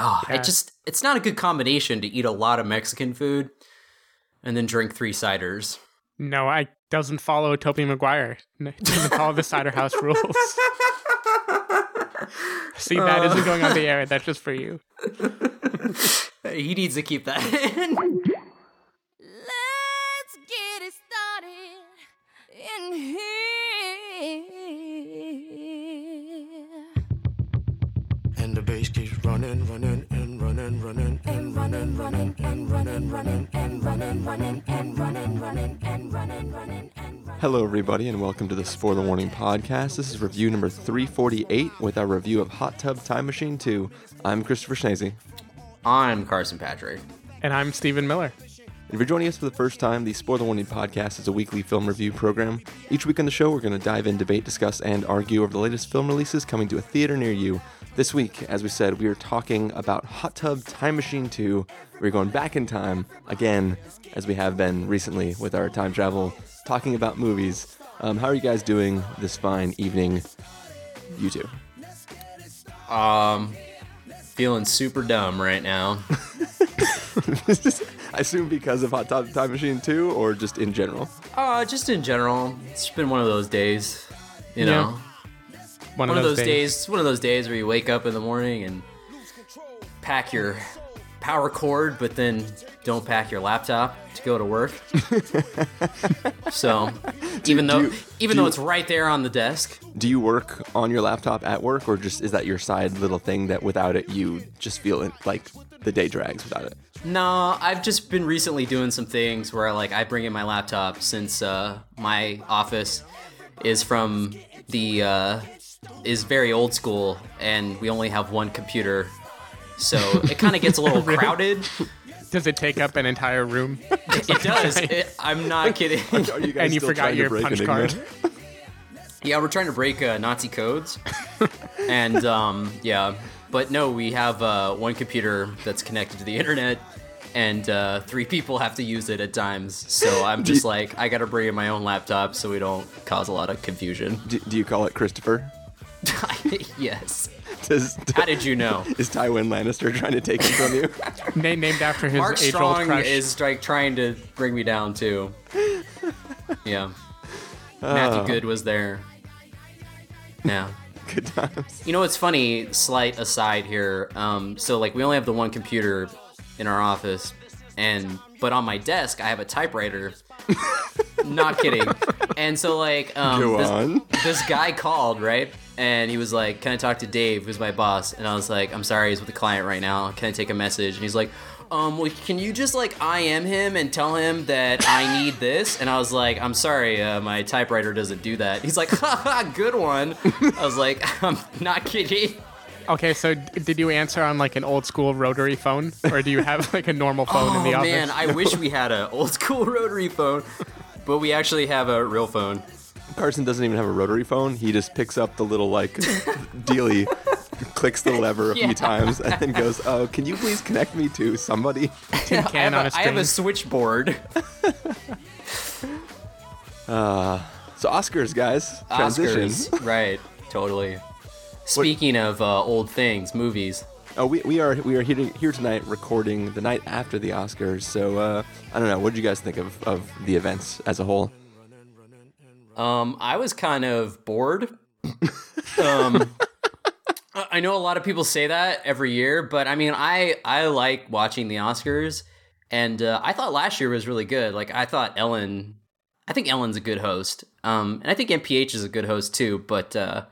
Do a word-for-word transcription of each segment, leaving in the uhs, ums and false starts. Oh, yeah. It just, it's not a good combination to eat a lot of Mexican food and then drink three ciders. No, I doesn't follow Tobey Maguire. It doesn't follow the Cider House Rules. See, that uh, isn't going on the air. That's just for you. He needs to keep that in. Let's get it started in here. And the bass keeps running, running, and running, running, and running, running, and running, running, and running, running, and running, running, and running, running, and running. Hello, everybody, and welcome to the Spoiler Warning podcast. This is review number three forty-eight with our review of Hot Tub Time Machine two. I'm Christopher Schneezy. I'm Carson Patrick. And I'm Stephen Miller. If you're joining us for the first time, the Spoiler Warning podcast is a weekly film review program. Each week on the show, we're going to dive in, debate, discuss, and argue over the latest film releases coming to a theater near you. This week, as we said, we are talking about Hot Tub Time Machine two. We're going back in time, again, as we have been recently with our time travel, talking about movies. Um, how are you guys doing this fine evening, you two? Um, feeling super dumb right now. I assume because of Hot Tub Time Machine two, or just in general? Uh, just in general. It's just been one of those days, you yeah. know? One, one of those, those days. days. It's one of those days where you wake up in the morning and pack your power cord, but then don't pack your laptop to go to work. So, do, even though you, even though you, it's right there on the desk. Do you work on your laptop at work, or just is that your side little thing that without it you just feel it, like the day drags without it? No, I've just been recently doing some things where like I bring in my laptop since uh, my office is from the uh, is very old school and we only have one computer, so it kind of gets a little really? crowded. Does it take up an entire room? It does. It, I'm not kidding. Are you guys and you forgot your punch card. Yeah, we're trying to break uh, Nazi codes, and um, yeah. But no, we have uh, one computer that's connected to the internet, and uh, three people have to use it at times. So I'm just you, like, I gotta bring in my own laptop so we don't cause a lot of confusion. Do, do you call it Christopher? Yes. Does, does, How did you know? Is Tywin Lannister trying to take it from you? Name named after his Mark Strong age-old crush. Is like trying to bring me down too. Yeah. Oh. Matthew Good was there. Yeah. Good times. You know, it's funny, slight aside here, um, so like we only have the one computer in our office, and but on my desk I have a typewriter. Not kidding. And so like um, Go this, on. this guy called, right? And he was like, can I talk to Dave, who's my boss? And I was like, I'm sorry, he's with a client right now. Can I take a message? And he's like, um, well, can you just like I M him and tell him that I need this? And I was like, I'm sorry, uh, my typewriter doesn't do that. He's like, ha ha, good one. I was like, I'm not kidding. Okay, so did you answer on like an old school rotary phone? Or do you have like a normal phone oh, in the office? Oh man, I wish we had an old school rotary phone, but we actually have a real phone. Carson doesn't even have a rotary phone. He just picks up the little like dealie, clicks the lever a yeah. few times, and then goes, oh, can you please connect me to somebody? Tin can on a string. I have a switchboard. uh, so Oscars, guys. Transition. Oscars, right. Totally. Speaking what, of uh, old things, movies. Oh, we we are we are here, here tonight recording the night after the Oscars. So uh, I don't know. What did you guys think of, of the events as a whole? Um, I was kind of bored. um, I know a lot of people say that every year, but I mean, I, I like watching the Oscars, and uh, I thought last year was really good. Like, I thought Ellen, I think Ellen's a good host, um, and I think M P H is a good host too, but uh,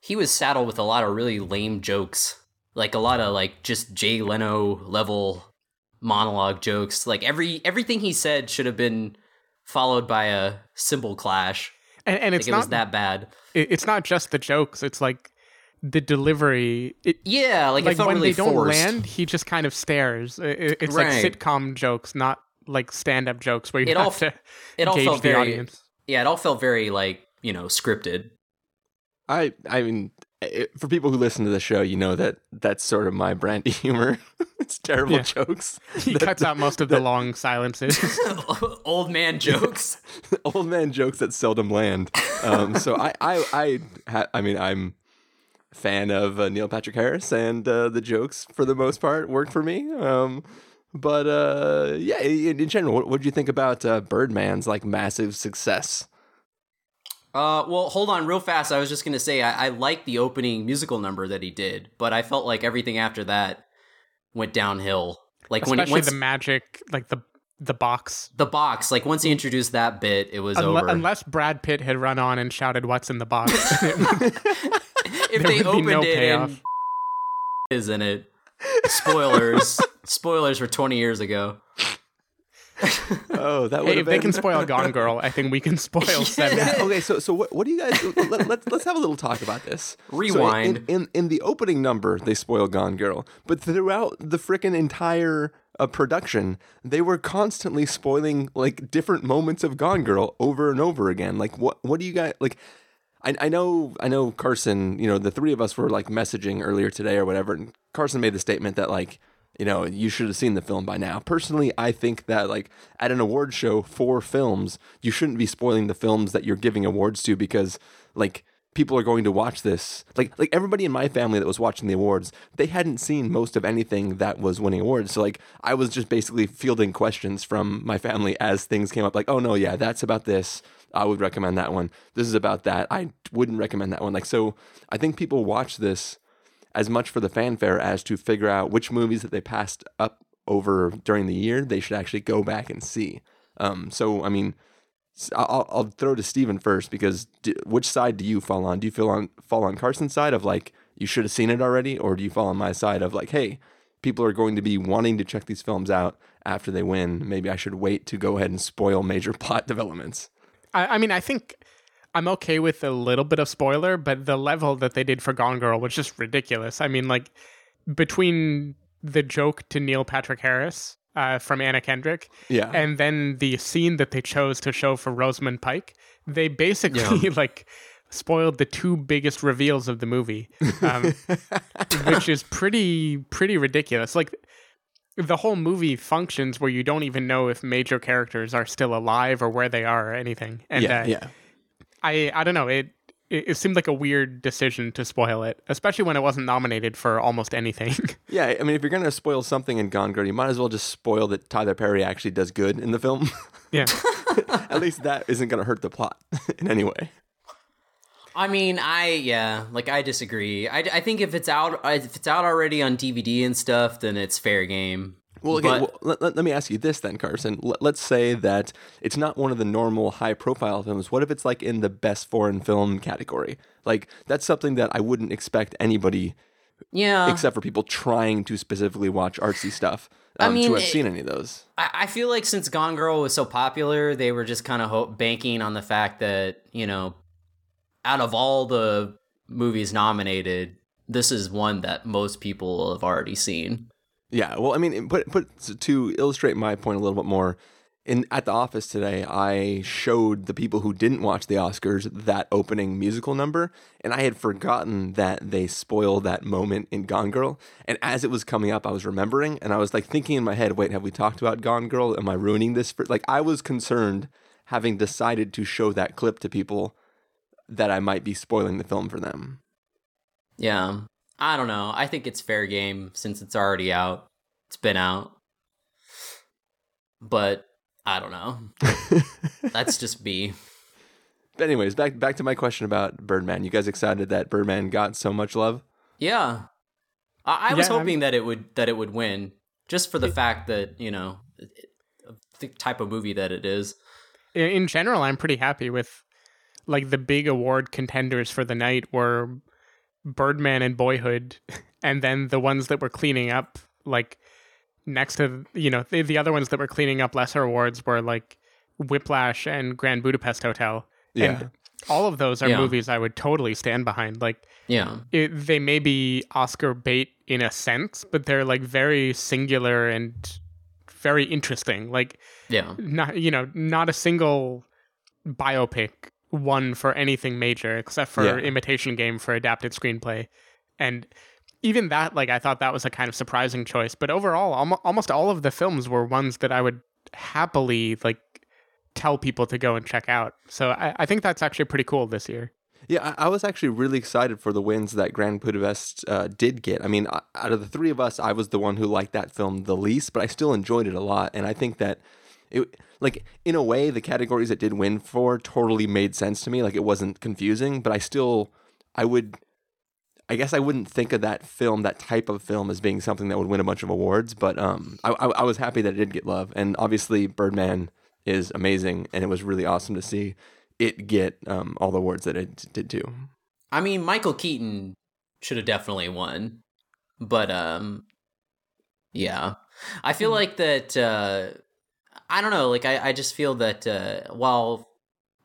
he was saddled with a lot of really lame jokes, like a lot of like just Jay Leno level monologue jokes. Like every everything he said should have been followed by a cymbal clash, and, and it's like it not was that bad. It's not just the jokes; it's like the delivery. It, yeah, like, like it felt when really they don't forced. land, he just kind of stares. It, it's right. like sitcom jokes, not like stand-up jokes where you it have all, to it all felt the very, audience. Yeah, it all felt very like you know scripted. I I mean, it, for people who listen to the show, you know that that's sort of my brand humor. It's terrible yeah. jokes. He that, cuts out most of that, the long silences. Old man jokes. Old man jokes that seldom land. Um, so I, I, I, I mean, I'm, fan of uh, Neil Patrick Harris, and uh, the jokes, for the most part, worked for me. Um, but uh, yeah, in, in general, what did you think about uh, Birdman's like massive success? Uh, well, hold on real fast. I was just going to say, I, I liked the opening musical number that he did, but I felt like everything after that went downhill. Like Especially when it, once, the magic, like the the box. The box. Like once he introduced that bit, it was Unle- over. Unless Brad Pitt had run on and shouted, "What's in the box?" If there they opened no it payoff. And is in it. Spoilers. Spoilers for twenty years ago. Oh, that would hey, if been... they can spoil Gone Girl, I think we can spoil yeah. Seven. Okay, so so what, what do you guys... Let, let's, let's have a little talk about this. Rewind. So in, in, in the opening number, they spoil Gone Girl. But throughout the frickin' entire uh, production, they were constantly spoiling, like, different moments of Gone Girl over and over again. Like, what, what do you guys... like? I, I know, I know, Carson, you know, the three of us were like messaging earlier today or whatever, and Carson made the statement that like, you know, you should have seen the film by now. Personally, I think that like at an award show for films, you shouldn't be spoiling the films that you're giving awards to, because like people are going to watch this. Like, like everybody in my family that was watching the awards, they hadn't seen most of anything that was winning awards. So like I was just basically fielding questions from my family as things came up, like, oh no, yeah, that's about this. I would recommend that one. This is about that. I wouldn't recommend that one. Like, so I think people watch this as much for the fanfare as to figure out which movies that they passed up over during the year they should actually go back and see. Um, so, I mean, I'll, I'll throw to Steven first, because do, which side do you fall on? Do you feel on fall on Carson's side of like, you should have seen it already? Or do you fall on my side of like, hey, people are going to be wanting to check these films out after they win. Maybe I should wait to go ahead and spoil major plot developments. I mean, I think I'm okay with a little bit of spoiler, but the level that they did for Gone Girl was just ridiculous. I mean, like, between the joke to Neil Patrick Harris uh, from Anna Kendrick, yeah, and then the scene that they chose to show for Rosamund Pike, they basically, yeah. like, spoiled the two biggest reveals of the movie, um, which is pretty, pretty ridiculous. Like... the whole movie functions where you don't even know if major characters are still alive or where they are or anything. And yeah, uh, yeah. I I don't know. It, it it seemed like a weird decision to spoil it, especially when it wasn't nominated for almost anything. Yeah, I mean, if you're going to spoil something in Gone Girl, you might as well just spoil that Tyler Perry actually does good in the film. Yeah. At least that isn't going to hurt the plot in any way. I mean, I, yeah, like, I disagree. I, I think if it's out if it's out already on D V D and stuff, then it's fair game. Well, again, but, well, let, let me ask you this then, Carson. L- let's say that it's not one of the normal high-profile films. What if it's, like, in the best foreign film category? Like, that's something that I wouldn't expect anybody, yeah, except for people trying to specifically watch artsy stuff. Um, I mean, to have seen any of those. I, I feel like since Gone Girl was so popular, they were just kind of ho- banking on the fact that, you know, out of all the movies nominated, this is one that most people have already seen. Yeah, well, I mean, put put to illustrate my point a little bit more, in at the office today, I showed the people who didn't watch the Oscars that opening musical number, and I had forgotten that they spoiled that moment in Gone Girl. And as it was coming up, I was remembering, and I was like thinking in my head, wait, have we talked about Gone Girl? Am I ruining this? For, like, I was concerned, having decided to show that clip to people, that I might be spoiling the film for them. Yeah. I don't know. I think it's fair game since it's already out. It's been out. But I don't know. That's just me. But anyways, back back to my question about Birdman. You guys excited that Birdman got so much love? Yeah. I, I was yeah, hoping I'm... that it would that it would win, just for the it... fact that, you know, the type of movie that it is. In general, I'm pretty happy with, like, the big award contenders for the night were Birdman and Boyhood, and then the ones that were cleaning up, like, next to, you know, the, the other ones that were cleaning up lesser awards were, like, Whiplash and Grand Budapest Hotel. Yeah. And all of those are yeah. movies I would totally stand behind. Like, yeah, it, they may be Oscar bait in a sense, but they're, like, very singular and very interesting. Like, yeah, not, you know, not a single biopic one for anything major except for yeah. Imitation Game for adapted screenplay. And even that, like, I thought that was a kind of surprising choice. But overall, al- almost all of the films were ones that I would happily, like, tell people to go and check out. So I, I think that's actually pretty cool this year. Yeah, I, I was actually really excited for the wins that Grand Budapest uh, did get. I mean, out of the three of us, I was the one who liked that film the least, but I still enjoyed it a lot. And I think that, it, like, in a way, the categories it did win for totally made sense to me. Like, it wasn't confusing, but I still, I would... I guess I wouldn't think of that film, that type of film, as being something that would win a bunch of awards, but um, I, I, I was happy that it did get love. And obviously, Birdman is amazing, and it was really awesome to see it get um, all the awards that it did too. I mean, Michael Keaton should have definitely won, but um, yeah, I feel like that. Uh, I don't know. Like, I, I just feel that uh, while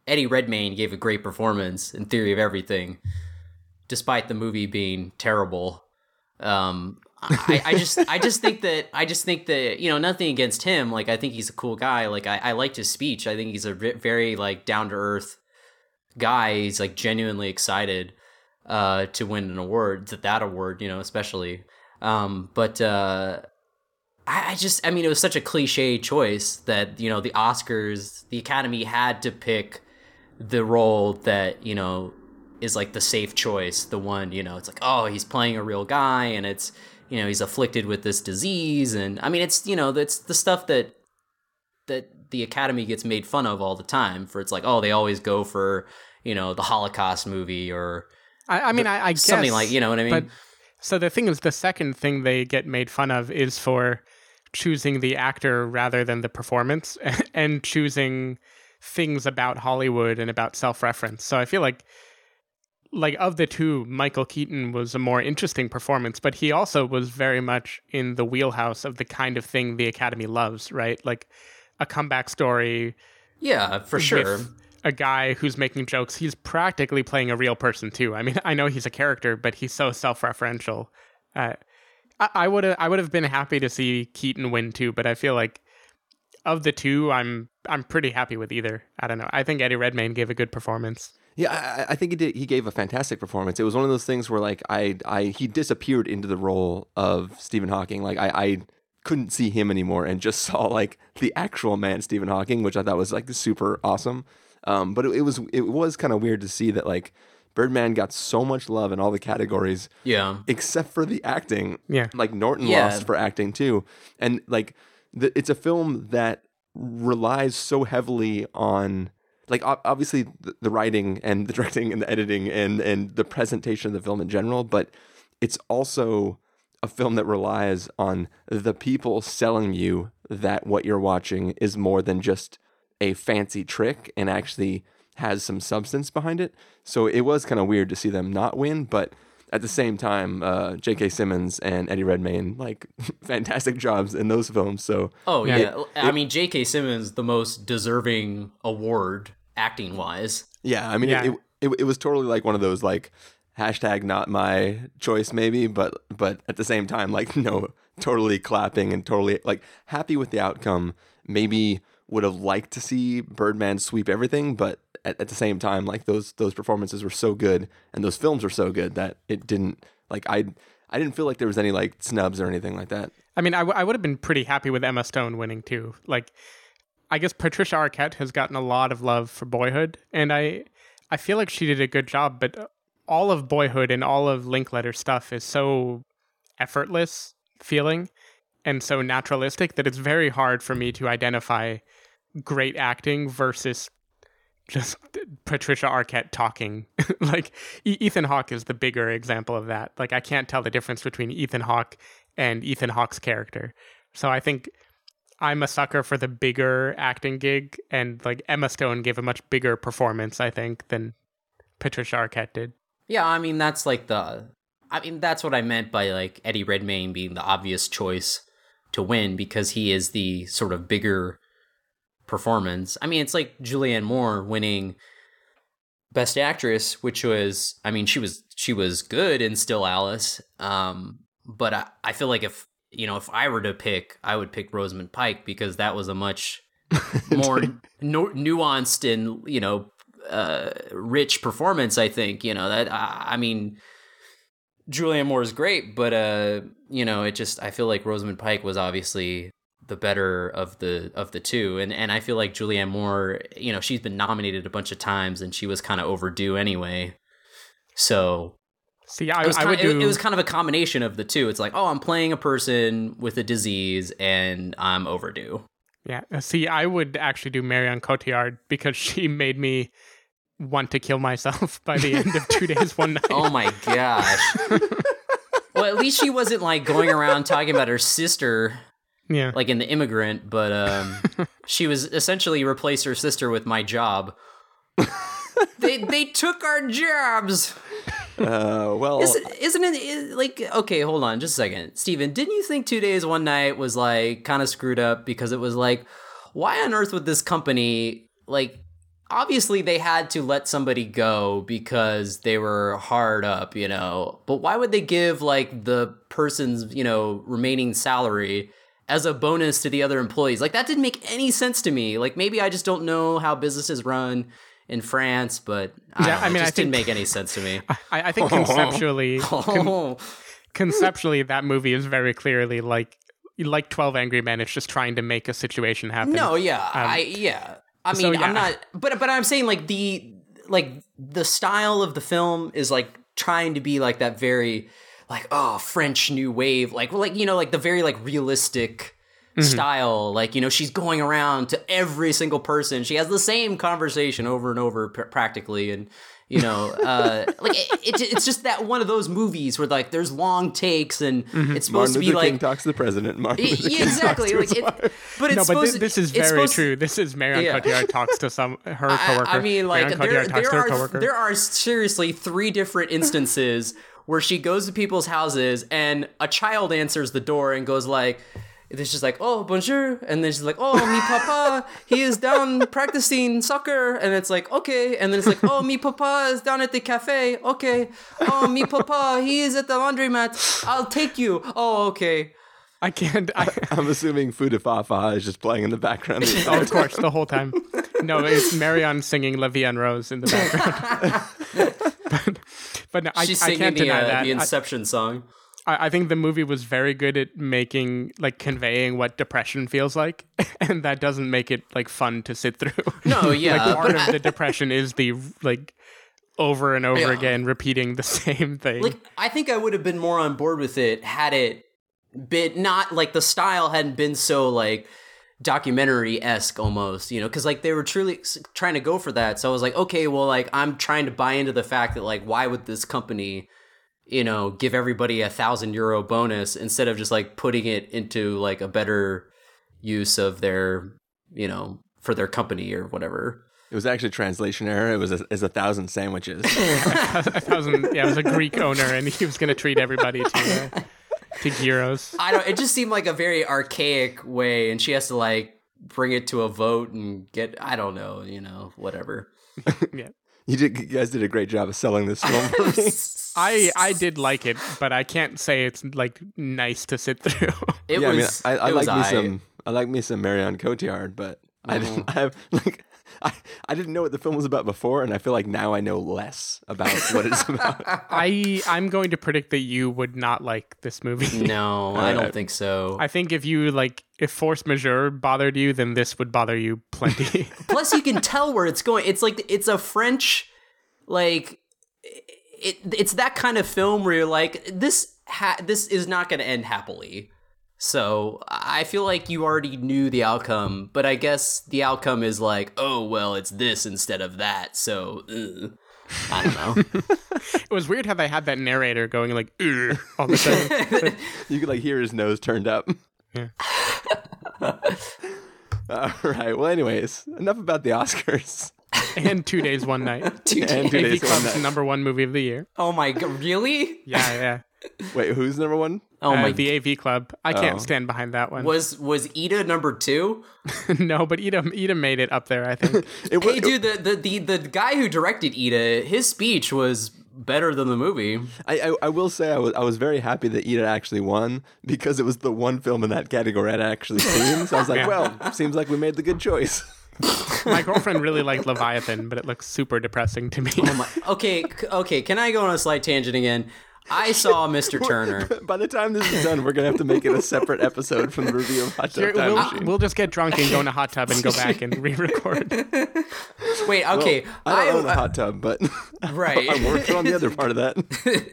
Eddie Redmayne gave a great performance in Theory of Everything, despite the movie being terrible, um, I, I just, I just think that, I just think that, you know, nothing against him. Like, I think he's a cool guy. Like, I, I liked his speech. I think he's a very like down to earth guy. He's like genuinely excited uh, to win an award, to that award, you know, especially. Um, but uh, I, I just, I mean, it was such a cliche choice that, you know, the Oscars, the Academy had to pick the role that, you know, is like the safe choice, the one, you know, it's like, oh, he's playing a real guy, and it's, you know, he's afflicted with this disease, and I mean, it's, you know, that's the stuff that that the Academy gets made fun of all the time for. It's like, oh, they always go for, you know, the Holocaust movie, or I, I mean, the, I, I guess something like, you know what I mean. But, so the thing is, the second thing they get made fun of is for choosing the actor rather than the performance, and choosing things about Hollywood and about self-reference. So I feel like. Like, of the two, Michael Keaton was a more interesting performance, but he also was very much in the wheelhouse of the kind of thing the Academy loves, right? Like, a comeback story. Yeah, for sure. A guy who's making jokes. He's practically playing a real person, too. I mean, I know he's a character, but he's so self-referential. Uh, I, I would have I would have been happy to see Keaton win, too, but I feel like of the two, I'm I'm pretty happy with either. I don't know. I think Eddie Redmayne gave a good performance. Yeah, I, I think he did. He gave a fantastic performance. It was one of those things where, like, I, I, he disappeared into the role of Stephen Hawking. Like, I, I couldn't see him anymore, and just saw like the actual man, Stephen Hawking, which I thought was like super awesome. Um, but it, it was, it was kind of weird to see that like Birdman got so much love in all the categories, yeah, except for the acting. Yeah, like Norton yeah. lost for acting too, and like the, it's a film that relies so heavily on. Like, obviously, the writing and the directing and the editing and, and the presentation of the film in general, but it's also a film that relies on the people selling you that what you're watching is more than just a fancy trick and actually has some substance behind it. So it was kind of weird to see them not win, but at the same time, uh, J K. Simmons and Eddie Redmayne, like, fantastic jobs in those films. So, oh yeah, it, it, I mean, J K. Simmons, the most deserving award acting wise. Yeah, I mean, yeah. It, it it was totally like one of those like hashtag not my choice, maybe, but but at the same time, like, no, totally clapping and totally like happy with the outcome. Maybe would have liked to see Birdman sweep everything, but. At, at the same time, like, those those performances were so good and those films were so good that it didn't, like, I I didn't feel like there was any, like, snubs or anything like that. I mean, I, w- I would have been pretty happy with Emma Stone winning, too. Like, I guess Patricia Arquette has gotten a lot of love for Boyhood, and I I feel like she did a good job, but all of Boyhood and all of Linklater stuff is so effortless feeling and so naturalistic that it's very hard for me to identify great acting versus just Patricia Arquette talking. Like, e- Ethan Hawke is the bigger example of that. Like, I can't tell the difference between Ethan Hawke and Ethan Hawke's character. So I think I'm a sucker for the bigger acting gig, and like Emma Stone gave a much bigger performance, I think, than Patricia Arquette did. Yeah, I mean, that's like the, I mean, that's what I meant by like Eddie Redmayne being the obvious choice to win, because he is the sort of bigger performance. I mean, it's like Julianne Moore winning Best Actress, which was, I mean, she was she was good in Still Alice, um, but I, I feel like if, you know, if I were to pick, I would pick Rosamund Pike, because that was a much more nu- nuanced and, you know, uh, rich performance, I think. You know, that I, I mean, Julianne Moore is great, but, uh, you know, it just, I feel like Rosamund Pike was obviously the better of the of the two, and and I feel like Julianne Moore, you know, she's been nominated a bunch of times, and she was kind of overdue anyway. So see, I, it was I would of, do... it, it was kind of a combination of the two. It's like, oh, I'm playing a person with a disease and I'm overdue. Yeah. See, I would actually do Marion Cotillard because she made me want to kill myself by the end of Two Days, One Night. Oh my gosh. Well, at least she wasn't like going around talking about her sister. Yeah. Like in The Immigrant, but um, she was essentially replaced her sister with my job. They they took our jobs. Uh, well, isn't, isn't it is, like, okay, hold on just a second. Steven, didn't you think Two Days, One Night was like kind of screwed up because it was like, why on earth would this company, like, obviously they had to let somebody go because they were hard up, you know, but why would they give like the person's, you know, remaining salary as a bonus to the other employees? Like, that didn't make any sense to me. Like, maybe I just don't know how businesses run in France, but I, yeah, know, I mean, it just I think, didn't make any sense to me. I, I think conceptually, oh. con- conceptually, that movie is very clearly like, like twelve Angry Men. It's just trying to make a situation happen. No, yeah, um, I, yeah. I mean, so, yeah. I'm not, but but I'm saying like the like the style of the film is like trying to be like that very. Like, oh, French New Wave, like, like you know, like the very, like, realistic mm-hmm. style. Like, you know, she's going around to every single person. She has the same conversation over and over pr- practically. And, you know, uh, like, it, it, it's just that one of those movies where, like, there's long takes and mm-hmm. it's supposed Martin to be, Luther like... King talks to the president. Martin Luther King exactly. Talks to like, it, but it's no, supposed but this, this is very supposed, true. This is Marion yeah. Cotillard talks to some her coworker. I, I mean, like, there, there, are, there are seriously three different instances where she goes to people's houses and a child answers the door and goes like, it's just like, oh, bonjour. And then she's like, oh, mi papa, he is down practicing soccer. And it's like, okay. And then it's like, oh, mi papa is down at the cafe. Okay. Oh, mi papa, he is at the laundromat. I'll take you. Oh, okay. I can't. I, I'm assuming Fuda Fafa is just playing in the background. Oh, of course, the whole time. No, it's Marion singing La Vie en Rose in the background. but, but no, I, She's I can't the, deny uh, that. the Inception I, song. I, I think the movie was very good at making, like, conveying what depression feels like, and that doesn't make it, like, fun to sit through. No, yeah. Like, part of the depression is the, like, over and over yeah. again repeating the same thing. Like, I think I would have been more on board with it had it been not, like, the style hadn't been so, like, documentary-esque almost, you know, because like they were truly trying to go for that. So I was like, okay, well, like I'm trying to buy into the fact that like why would this company, you know, give everybody a thousand euro bonus instead of just like putting it into like a better use of their, you know, for their company or whatever. It was actually translation error. It was a, it was a thousand sandwiches. yeah, a thousand, yeah, it was a Greek owner and he was going to treat everybody to uh, to heroes. I don't, it just seemed like a very archaic way, and she has to like bring it to a vote and get, I don't know, you know, whatever. yeah. You did, you guys did a great job of selling this film for me. I, I did like it, but I can't say it's like nice to sit through. It yeah, was, I mean, I, I it like was me I. some, I like me some Marion Cotillard, but mm-hmm. I didn't have like, I, I didn't know what the film was about before, and I feel like now I know less about what it's about. I, I'm going to predict that you would not like this movie. No, I don't uh, think so. I think if you, like, if Force Majeure bothered you, then this would bother you plenty. Plus, you can tell where it's going. It's like, it's a French, like, it, it's that kind of film where you're like, this ha- this is not going to end happily. So I feel like you already knew the outcome, but I guess the outcome is like, oh, well, it's this instead of that. So ugh. I don't know. It was weird how they had that narrator going like, ugh, all the time. You could like hear his nose turned up. Yeah. All right. Well, anyways, enough about the Oscars. And Two Days, One Night. Two and Two Days, One Night. Number one movie of the year. Oh my God. Really? Yeah, yeah. Wait, who's number one? Oh uh, my! The A V Club. I oh. can't stand behind that one. Was was Ida number two? No, but Ida Ida made it up there. I think. it was, hey, dude, the, the the the guy who directed Ida, his speech was better than the movie. I I, I will say I was I was very happy that Ida actually won because it was the one film in that category I'd actually seen. So I was like, yeah. well, seems like we made the good choice. My girlfriend really liked Leviathan, but it looks super depressing to me. Oh my, okay, okay. Can I go on a slight tangent again? I saw Mister Turner. By the time this is done, we're going to have to make it a separate episode from the review of Hot Tub Here, Time we'll, Machine. We'll just get drunk and go in a hot tub and go back and re-record. Wait, okay. Well, I don't I, own a hot tub, but right. I, I worked on the other part of that.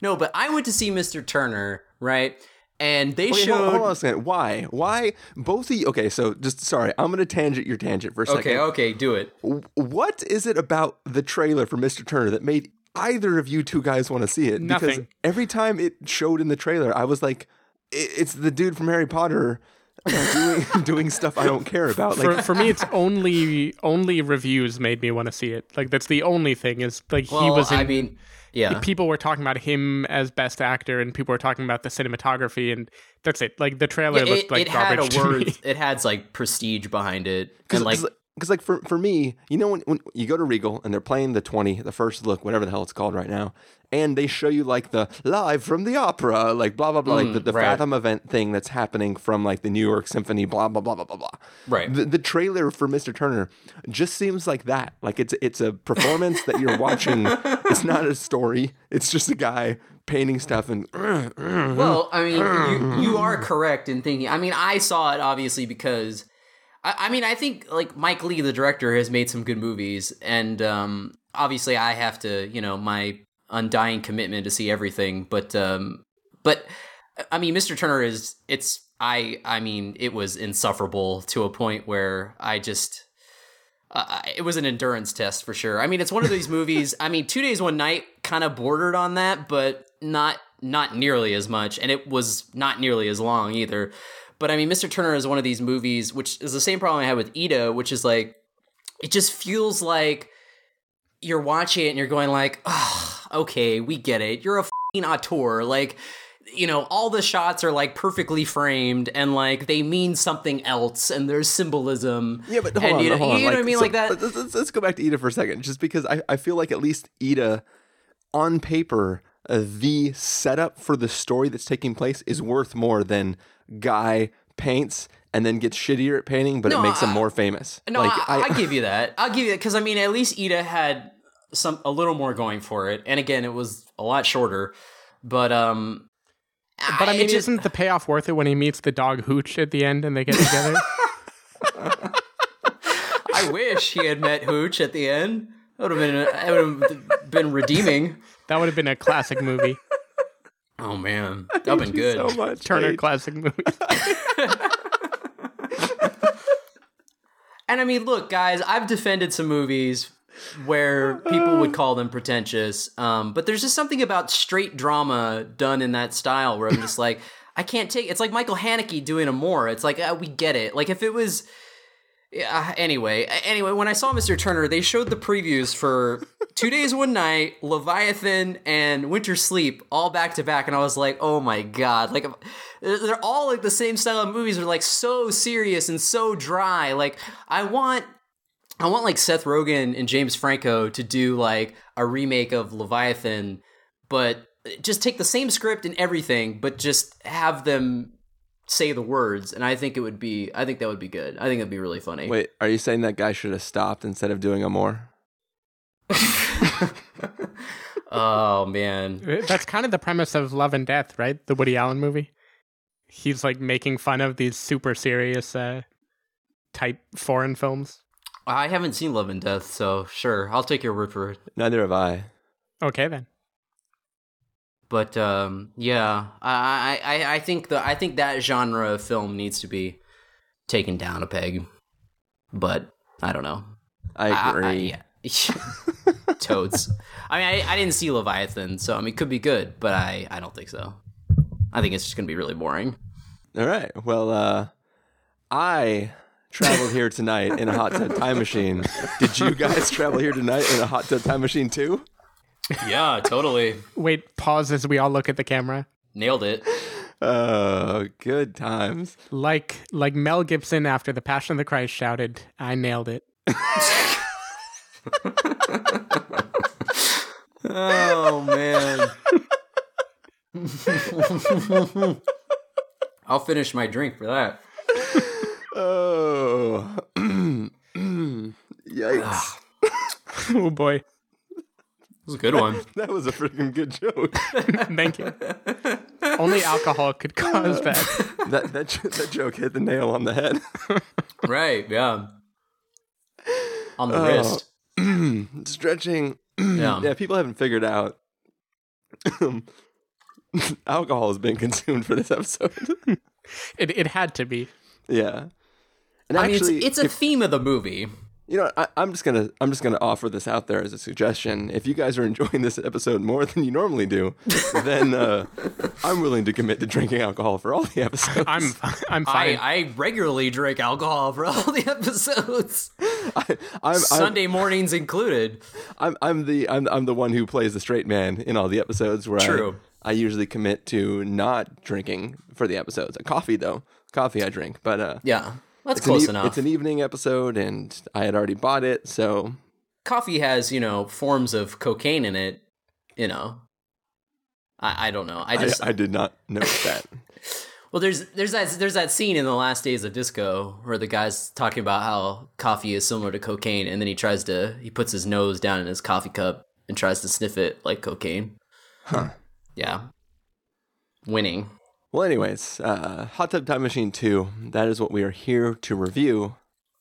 No, but I went to see Mister Turner, right? And they Wait, showed... Hold on, hold on a second. Why? Why? Both of you... Okay, so just... Sorry, I'm going to tangent your tangent for a second. Okay, okay, do it. What is it about the trailer for Mister Turner that made... either of you two guys want to see it? Nothing. Because every time it showed in the trailer, I was like, it's the dude from Harry Potter doing, doing stuff I don't care about. Like, for, for me, it's only only reviews made me want to see it. Like, that's the only thing is like well, he was in, I mean, yeah. People were talking about him as best actor and people were talking about the cinematography and that's it. Like the trailer yeah, it, looked like it garbage had a word, to me. It had like prestige behind it. And like Because, like, for, for me, you know, when, when you go to Regal and they're playing the twenty, the first look, whatever the hell it's called right now, and they show you, like, the live from the opera, like, blah, blah, blah, mm, like the, the right. Fathom event thing that's happening from, like, the New York Symphony, blah, blah, blah, blah, blah, blah. Right. The, the trailer for Mister Turner just seems like that. Like, it's, it's a performance that you're watching. It's not a story. It's just a guy painting stuff and... Well, I mean, you, you are correct in thinking... I mean, I saw it, obviously, because... I mean, I think, like, Mike Leigh, the director, has made some good movies, and um, obviously I have to, you know, my undying commitment to see everything, but, um, but, I mean, Mister Turner is, it's, I, I mean, it was insufferable to a point where I just, uh, it was an endurance test for sure. I mean, it's one of these movies, I mean, Two Days, One Night kind of bordered on that, but not, not nearly as much, and it was not nearly as long either. But I mean, Mister Turner is one of these movies, which is the same problem I had with Ida, which is like, it just feels like you're watching it and you're going like, oh, okay, we get it. You're a f***ing auteur. Like, you know, all the shots are like perfectly framed and like they mean something else and there's symbolism. Yeah, but hold and, on, you know, hold on. You know like, what I mean? So, like that. Let's, let's, let's go back to Ida for a second, just because I, I feel like at least Ida on paper, uh, the setup for the story that's taking place is worth more than... guy paints and then gets shittier at painting, but no, it makes I, him more famous. No, like, I, I, I give you that. I'll give you that because I mean, at least Ida had some a little more going for it, and again, it was a lot shorter. But um, but I, I mean, just, isn't the payoff worth it when he meets the dog Hooch at the end and they get together? I wish he had met Hooch at the end. That would have been that would have been redeeming. That would have been a classic movie. Oh man, that would have been good. So much, Turner Paige. Classic movie. And I mean, look, guys, I've defended some movies where people would call them pretentious, um, but there's just something about straight drama done in that style where I'm just like, I can't take it. It's like Michael Haneke doing Amour. It's like, uh, we get it. Like if it was... Yeah, anyway, anyway, when I saw Mister Turner, they showed the previews for Two Days, One Night, Leviathan, and Winter Sleep all back to back. And I was like, oh my God, like they're all like the same style of movies are like so serious and so dry. Like I want, I want like Seth Rogen and James Franco to do like a remake of Leviathan, but just take the same script and everything, but just have them say the words, and I think it would be, I think that would be good. I think it'd be really funny. Wait, are you saying that guy should have stopped instead of doing Amour? Oh, man. That's kind of the premise of Love and Death, right? The Woody Allen movie. He's, like, making fun of these super serious uh, type foreign films. I haven't seen Love and Death, so sure. I'll take your word for it. Neither have I. Okay, then. But um, yeah, I, I I think the I think that genre of film needs to be taken down a peg. But I don't know. I agree. I, I, yeah. Toads. I mean, I, I didn't see Leviathan, so I mean, it could be good, but I, I don't think so. I think it's just gonna be really boring. All right. Well, uh, I traveled here tonight in a hot tub time machine. Did you guys travel here tonight in a hot tub time machine too? Yeah, totally. Wait, pause as we all look at the camera. Nailed it. Oh, good times. Like like Mel Gibson after The Passion of the Christ shouted, I nailed it. Oh, man. I'll finish my drink for that. Oh. Yikes. Oh, boy. was a good one. That was a freaking good joke. Thank you. Only alcohol could cause that. that. That that joke hit the nail on the head. Right, yeah. On the uh, wrist. Stretching. Yeah. Yeah, people haven't figured out alcohol has been consumed for this episode. It it had to be. Yeah. And I actually, mean, it's, it's a if, theme of the movie. You know, I, I'm just gonna I'm just gonna offer this out there as a suggestion. If you guys are enjoying this episode more than you normally do, then uh, I'm willing to commit to drinking alcohol for all the episodes. I'm I'm fine. I, I regularly drink alcohol for all the episodes. I, I'm, Sunday I'm, mornings included. I'm I'm the I'm I'm the one who plays the straight man in all the episodes. Where True. I, I usually commit to not drinking for the episodes. Coffee though, coffee I drink, but uh, yeah. That's it's close e- enough. It's an evening episode, and I had already bought it, so... Coffee has, you know, forms of cocaine in it, you know. I, I don't know. I just I, I did not notice that. Well, there's there's that there's that scene in The Last Days of Disco where the guy's talking about how coffee is similar to cocaine, and then he tries to... He puts his nose down in his coffee cup and tries to sniff it like cocaine. Huh. Yeah. Winning. Well, anyways, uh, Hot Tub Time Machine two, that is what we are here to review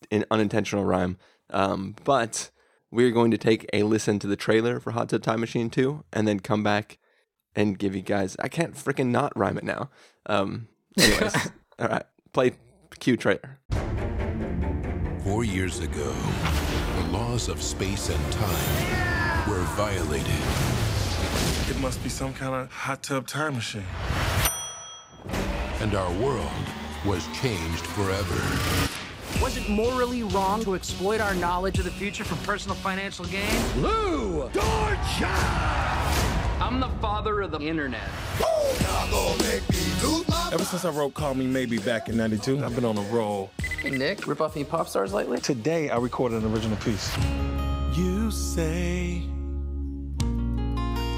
in unintentional rhyme. Um, but we're going to take a listen to the trailer for Hot Tub Time Machine two and then come back and give you guys... I can't freaking not rhyme it now. Um, anyways, all right, play cue trailer. Four years ago, the laws of space and time were violated. It must be some kind of hot tub time machine. And our world was changed forever. Was it morally wrong to exploit our knowledge of the future for personal financial gain? Lou! Dorcha! I'm the father of the internet. Ever since I wrote Call Me Maybe back in ninety-two, I've been on a roll. Hey, Nick, rip off any pop stars lately? Today, I recorded an original piece. You say...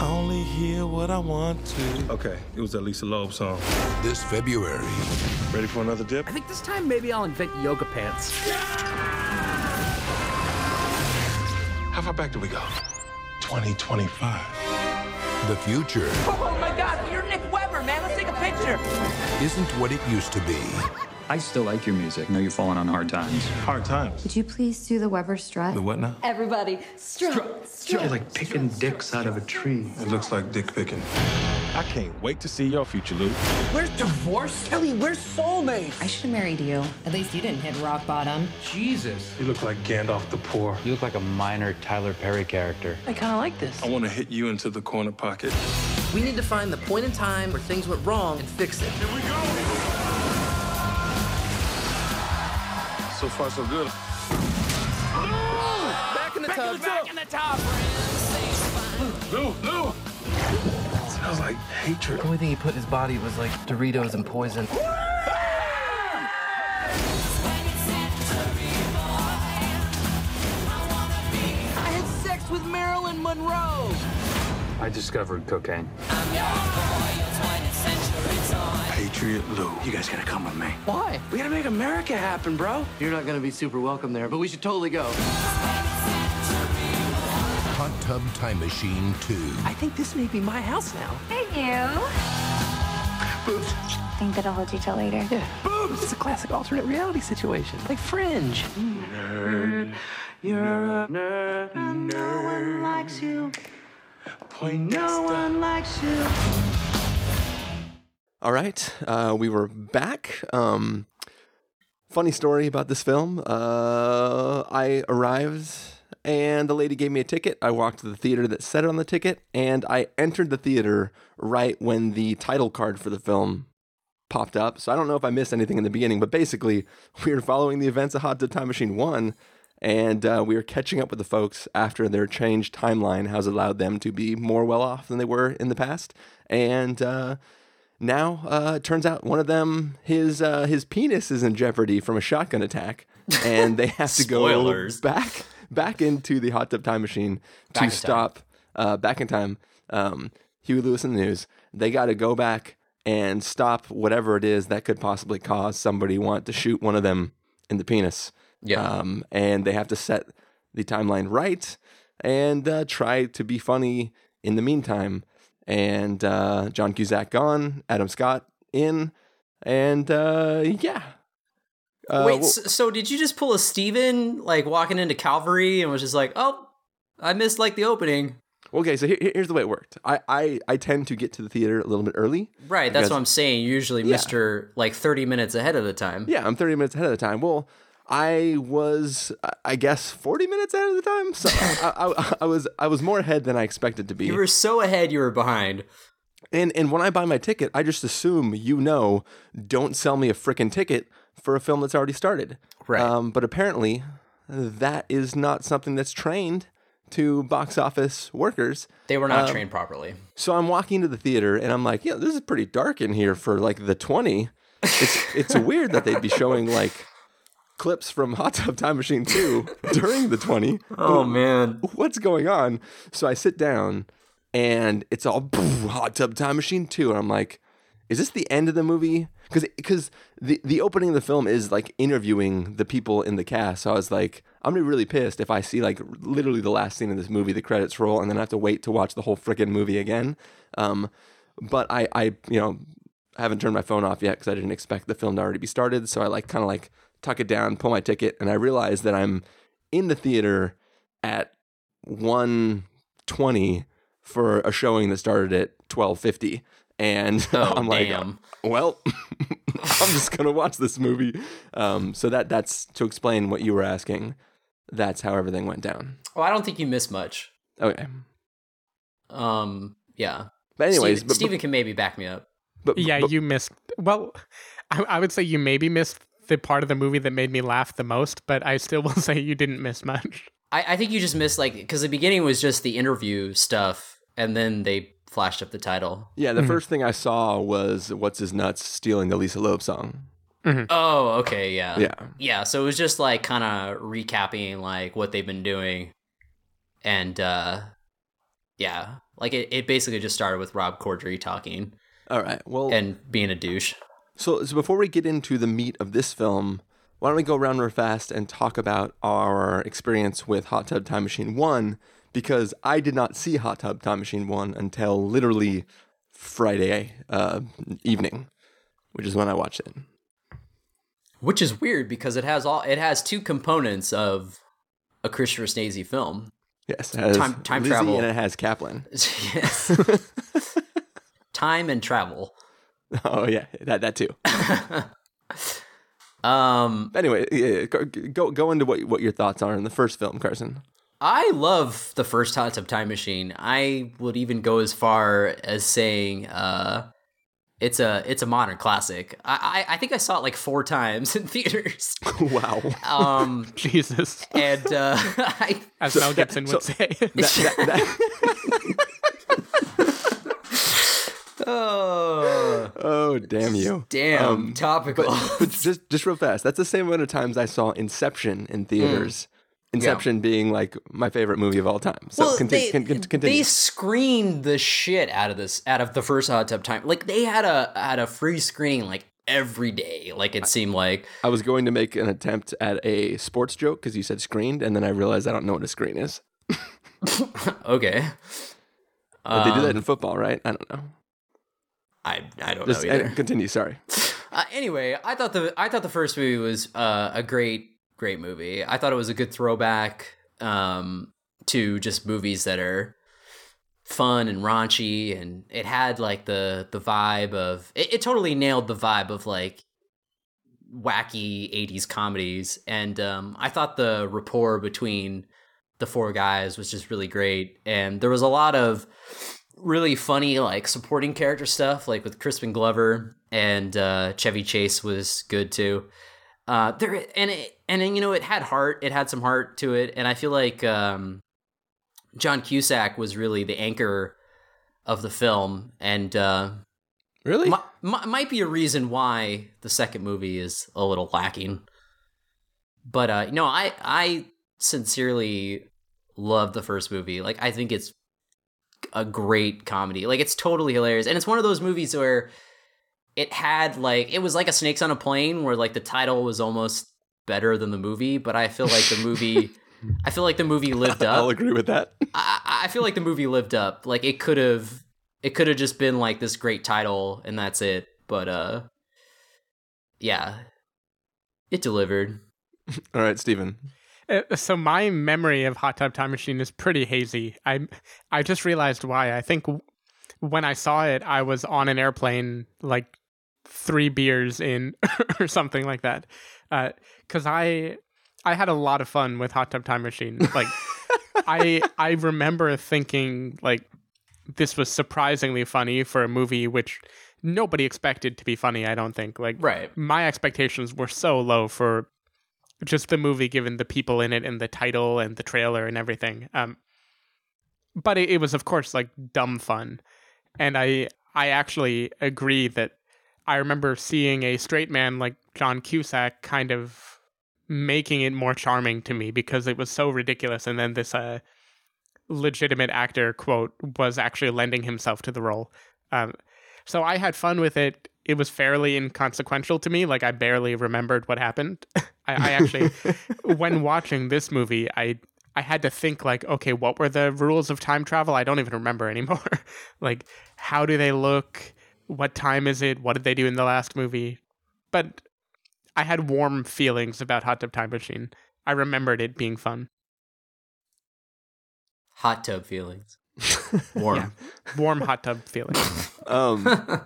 I only hear what I want to. Okay, it was that Lisa Loeb song. This February. Ready for another dip? I think this time maybe I'll invent yoga pants. Yeah! How far back do we go? twenty twenty-five. The future. Oh my God, you're Nick Weber, man. Let's take a picture. Isn't what it used to be. I still like your music. I know you're falling on hard times. Hard times? Would you please do the Weber strut? The what now? Everybody, strut, strut. strut. You're like picking strut, dicks strut, out of a tree. It looks like dick picking. I can't wait to see your future, Lou. We're divorced? Ellie, we're soulmates. I should have married you. At least you didn't hit rock bottom. Jesus. You look like Gandalf the Poor. You look like a minor Tyler Perry character. I kind of like this. I want to hit you into the corner pocket. We need to find the point in time where things went wrong and fix it. Here we go. So far, so good. Back in the tub. Back in the tub. Lou, Lou. Smells like hatred. The only thing he put in his body was like Doritos and poison. I had sex with Marilyn Monroe. I discovered cocaine. Patriot Lou. You guys gotta come with me. Why? We gotta make America happen, bro. You're not gonna be super welcome there, but we should totally go. Hot Tub Time Machine two. I think this may be my house now. Hey, you. Boobs. I think that'll hold you till later. Yeah. Boobs! It's a classic alternate reality situation. Like Fringe. Nerd. You're a nerd. And no one likes you. Point no one likes you. All right, uh, we were back. Um, funny story about this film. Uh, I arrived and the lady gave me a ticket. I walked to the theater that said it on the ticket, and I entered the theater right when the title card for the film popped up. So I don't know if I missed anything in the beginning, but basically we were following the events of Hot Tub Time Machine one, and uh, we were catching up with the folks after their changed timeline has allowed them to be more well-off than they were in the past. And... Uh, Now, uh, it turns out one of them, his uh, his penis is in jeopardy from a shotgun attack, and they have to go back back into the Hot Tub Time Machine back to stop uh, back in time. Um, Huey Lewis in the news. They got to go back and stop whatever it is that could possibly cause somebody want to shoot one of them in the penis. Yeah, um, and they have to set the timeline right. and uh, try to be funny in the meantime. And uh, John Cusack gone, Adam Scott in, and uh, yeah. Uh, Wait, well, so did you just pull a Steven, like, walking into Calvary and was just like, oh, I missed, like, the opening? Okay, so here, here's the way it worked. I, I, I tend to get to the theater a little bit early. Right, because, that's what I'm saying. You usually yeah. Mister, like, thirty minutes ahead of the time. Yeah, I'm thirty minutes ahead of the time. Well, I was, I guess, forty minutes ahead of the time. So I, I, I was I was more ahead than I expected to be. You were so ahead you were behind. And and when I buy my ticket, I just assume, you know, don't sell me a frickin' ticket for a film that's already started. Right. Um, but apparently that is not something that's trained to box office workers. They were not um, trained properly. So I'm walking to the theater and I'm like, yeah, this is pretty dark in here for like the twenty. It's it's weird that they'd be showing like clips from Hot Tub Time Machine two during the twenty. Oh, but, man. What's going on? So I sit down and it's all Hot Tub Time Machine two. And I'm like, is this the end of the movie? Because because the, the opening of the film is like interviewing the people in the cast. So I was like, I'm going to be really pissed if I see like literally the last scene of this movie, the credits roll, and then I have to wait to watch the whole freaking movie again. Um, but I, I, you know, I haven't turned my phone off yet because I didn't expect the film to already be started. So I like kind of like tuck it down, pull my ticket, and I realize that I'm in the theater at one twenty for a showing that started at twelve fifty. And oh, I'm like, damn. Well, I'm just going to watch this movie. Um, so that that's to explain what you were asking. That's how everything went down. Oh, I don't think you missed much. Okay. Um. Yeah. But anyways. Steven, but, Steven can maybe back me up. But, but, yeah, but, you missed. Well, I, I would say you maybe missed the part of the movie that made me laugh the most, but I still will say you didn't miss much. I, I think you just missed, like, because the beginning was just the interview stuff, and then they flashed up the title. Yeah, the mm-hmm. first thing I saw was What's His Nuts stealing the Lisa Loeb song. Mm-hmm. Oh, okay, yeah. Yeah. Yeah, so it was just like kind of recapping like what they've been doing. And uh yeah, like it, it basically just started with Rob Corddry talking. All right. Well, and being a douche. So so before we get into the meat of this film, why don't we go around real fast and talk about our experience with Hot Tub Time Machine one? Because I did not see Hot Tub Time Machine one until literally Friday uh, evening, which is when I watched it. Which is weird because it has all it has two components of a Christopher Snazzy film. Yes, it has time, time Lizzie travel, and it has Kaplan. Yes, time and travel. Oh yeah, that that too. um. Anyway, yeah, go, go go into what what your thoughts are in the first film, Carson. I love the first Hot Tub Time Machine. I would even go as far as saying uh, it's a it's a modern classic. I, I I think I saw it like four times in theaters. Wow. Um, Jesus. And uh, I, as so, Mel Gibson would so, say. That, that, that. oh. Oh damn you! Damn um, topical. But, but just just real fast. That's the same amount of times I saw Inception in theaters. Mm. Inception yeah. being like my favorite movie of all time. So well, continue, they, con- continue. They screened the shit out of this, out of the first Hot Tub Time. Like they had a had a free screening like every day. Like it seemed like I was going to make an attempt at a sports joke because you said screened, and then I realized I don't know what a screen is. Okay, but they do that in football, right? I don't know. I I don't Just, know either. Continue. Sorry. Uh, anyway, I thought the I thought the first movie was uh, a great. Great movie. I thought it was a good throwback um, to just movies that are fun and raunchy, and it had like the the vibe of it, it totally nailed the vibe of like wacky eighties comedies. And um, I thought the rapport between the four guys was just really great, and there was a lot of really funny like supporting character stuff, like with Crispin Glover, and uh, Chevy Chase was good too. Uh, there and it, and then, you know, it had heart. It had some heart to it, and I feel like um, John Cusack was really the anchor of the film, and uh, really m- m- might be a reason why the second movie is a little lacking. But uh, no, I I sincerely love the first movie. Like I think it's a great comedy. Like it's totally hilarious, and it's one of those movies where. It had like, it was like a Snakes on a Plane where like the title was almost better than the movie, but I feel like the movie I feel like the movie lived up. I'll agree with that. I, I feel like the movie lived up. Like it could have, it could have just been like this great title and that's it. But uh, yeah, it delivered. All right, Stephen. Uh, so my memory of Hot Tub Time Machine is pretty hazy. I I just realized why. I think w- when I saw it, I was on an airplane, like three beers in or something like that. Because uh, I I had a lot of fun with Hot Tub Time Machine. Like I I remember thinking like this was surprisingly funny for a movie which nobody expected to be funny. I don't think like right. My expectations were so low for just the movie, given the people in it and the title and the trailer and everything. Um, but it, it was, of course, like dumb fun. And I I actually agree that I remember seeing a straight man like John Cusack kind of making it more charming to me because it was so ridiculous. And then this uh, legitimate actor, quote, was actually lending himself to the role. Um, so I had fun with it. It was fairly inconsequential to me. Like I barely remembered what happened. I, I actually, when watching this movie, I I had to think like, okay, what were the rules of time travel? I don't even remember anymore. Like, how do they look? What time is it? What did they do in the last movie? But I had warm feelings about Hot Tub Time Machine. I remembered it being fun. Hot tub feelings. Warm. Yeah. Warm hot tub feelings. um.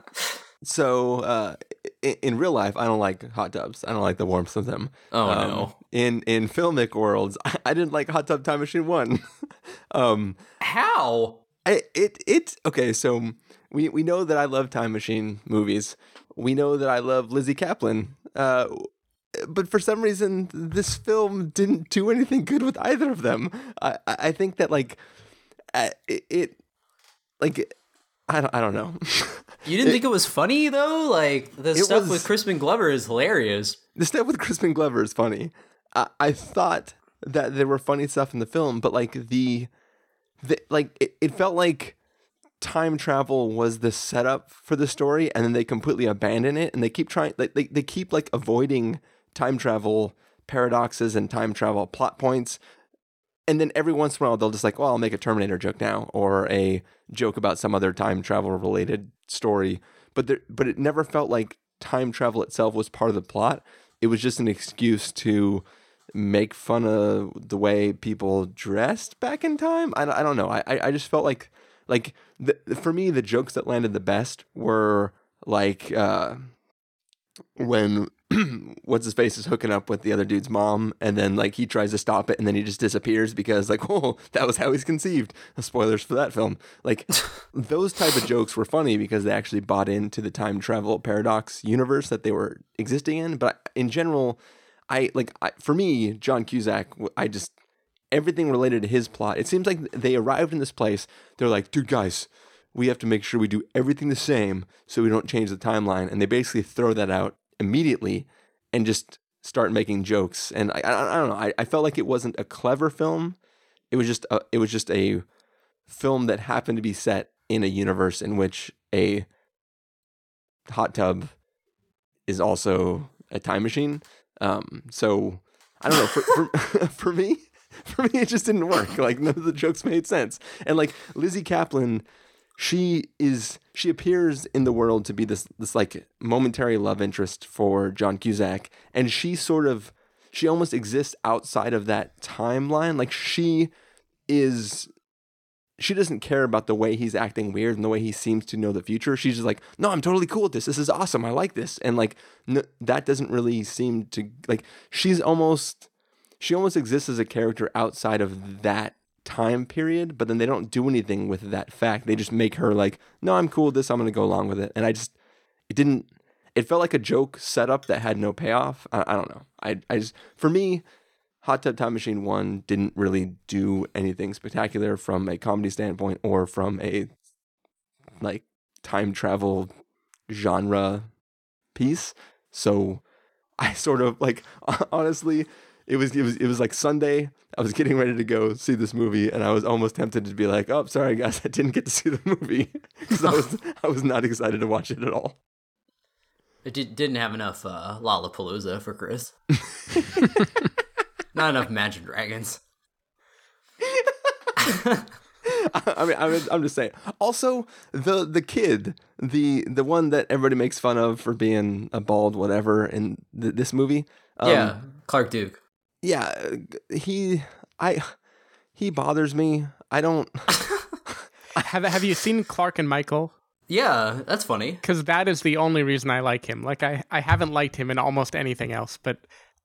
So, uh, in, in real life, I don't like hot tubs. I don't like the warmth of them. Oh, um, no. In in filmic worlds, I, I didn't like Hot Tub Time Machine one. um, How? I, it, it, okay, so we, we know that I love Time Machine movies. We know that I love Lizzie Kaplan. Uh, but for some reason, this film didn't do anything good with either of them. I, I think that, like, I, it, like... I don't, I don't know. You didn't it, think it was funny, though? Like, the stuff was, with Crispin Glover is hilarious. The stuff with Crispin Glover is funny. I, I thought that there were funny stuff in the film, but, like, the... the like, it, it felt like time travel was the setup for the story, and then they completely abandon it, and they keep trying... Like, they, they keep, like, avoiding time travel paradoxes and time travel plot points. And then every once in a while, they'll just like, well, I'll make a Terminator joke now or a joke about some other time travel related story. But there, but it never felt like time travel itself was part of the plot. It was just an excuse to make fun of the way people dressed back in time. I, I don't know. I, I just felt like, like the, for me, the jokes that landed the best were like uh, when... what's his face is hooking up with the other dude's mom, and then like he tries to stop it, and then he just disappears because like, oh, that was how he's conceived. Spoilers for that film. Like those type of jokes were funny because they actually bought into the time travel paradox universe that they were existing in. But in general, I like I, for me, John Cusack. I just everything related to his plot. It seems like they arrived in this place. They're like, dude, guys, we have to make sure we do everything the same so we don't change the timeline, and they basically throw that out immediately and just start making jokes. And I, I, I don't know. I, I felt like it wasn't a clever film. It was just a, it was just a film that happened to be set in a universe in which a hot tub is also a time machine. Um, so I don't know. For, for, for me, for me, it just didn't work. Like none of the jokes made sense. And like Lizzie Kaplan, she is. She appears in the world to be this this like momentary love interest for John Cusack, and she sort of she almost exists outside of that timeline. Like she is, she doesn't care about the way he's acting weird and the way he seems to know the future. She's just like, no, I'm totally cool with this. This is awesome. I like this, and like no, that doesn't really seem to like she's almost she almost exists as a character outside of that time period, but then they don't do anything with that fact. They just make her like, no, I'm cool with this, I'm gonna go along with it. And I just it didn't it felt like a joke setup that had no payoff. I, I don't know. I I just for me, Hot Tub Time Machine one didn't really do anything spectacular from a comedy standpoint or from a like time travel genre piece. So I sort of like honestly It was it was it was like Sunday. I was getting ready to go see this movie, and I was almost tempted to be like, "Oh, sorry guys, I didn't get to see the movie because I was I was not excited to watch it at all." It did, didn't have enough uh, Lollapalooza for Chris. Not enough Imagine Dragons. I mean, I mean, I'm just saying. Also, the the kid, the the one that everybody makes fun of for being a bald whatever in th- this movie. Um, yeah, Clark Duke. Yeah, he, I, he bothers me. I don't. have Have you seen Clark and Michael? Yeah, that's funny. Because that is the only reason I like him. Like, I, I haven't liked him in almost anything else, but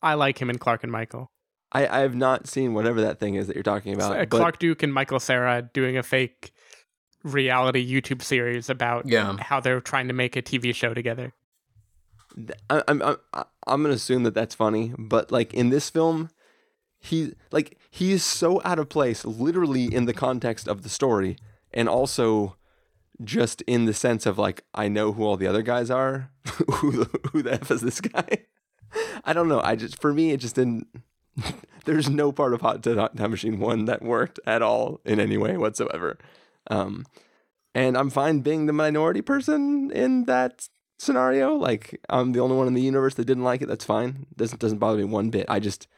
I like him in Clark and Michael. I, I have not seen whatever that thing is that you're talking about. But... Clark Duke and Michael Cera doing a fake reality YouTube series about yeah. how they're trying to make a T V show together. I, I'm I'm I'm gonna assume that that's funny, but like in this film, he like he is so out of place, literally in the context of the story, and also just in the sense of like I know who all the other guys are. who who the f is this guy? I don't know. I just for me it just didn't. There's no part of Hot Time Machine one that worked at all in any way whatsoever. Um, and I'm fine being the minority person in that scenario. Like, I'm the only one in the universe that didn't like it. That's fine. Doesn't doesn't bother me one bit. I just,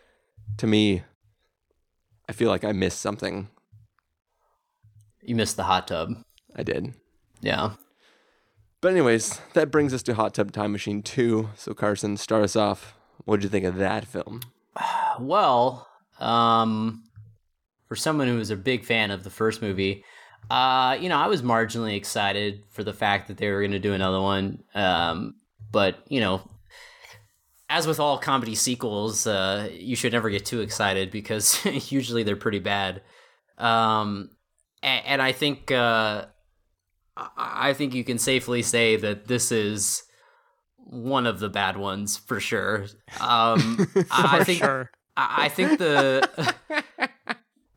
to me, I feel like I missed something. You missed the hot tub. I did. Yeah. But anyways, that brings us to Hot Tub Time Machine two. So Carson, start us off. What did you think of that film? Well, um, for someone who was a big fan of the first movie, uh, you know, I was marginally excited for the fact that they were going to do another one. Um, but, you know, as with all comedy sequels, uh, you should never get too excited because usually they're pretty bad. Um, and, and I think uh, I think you can safely say that this is one of the bad ones for sure. Um, for I think sure. I, I think the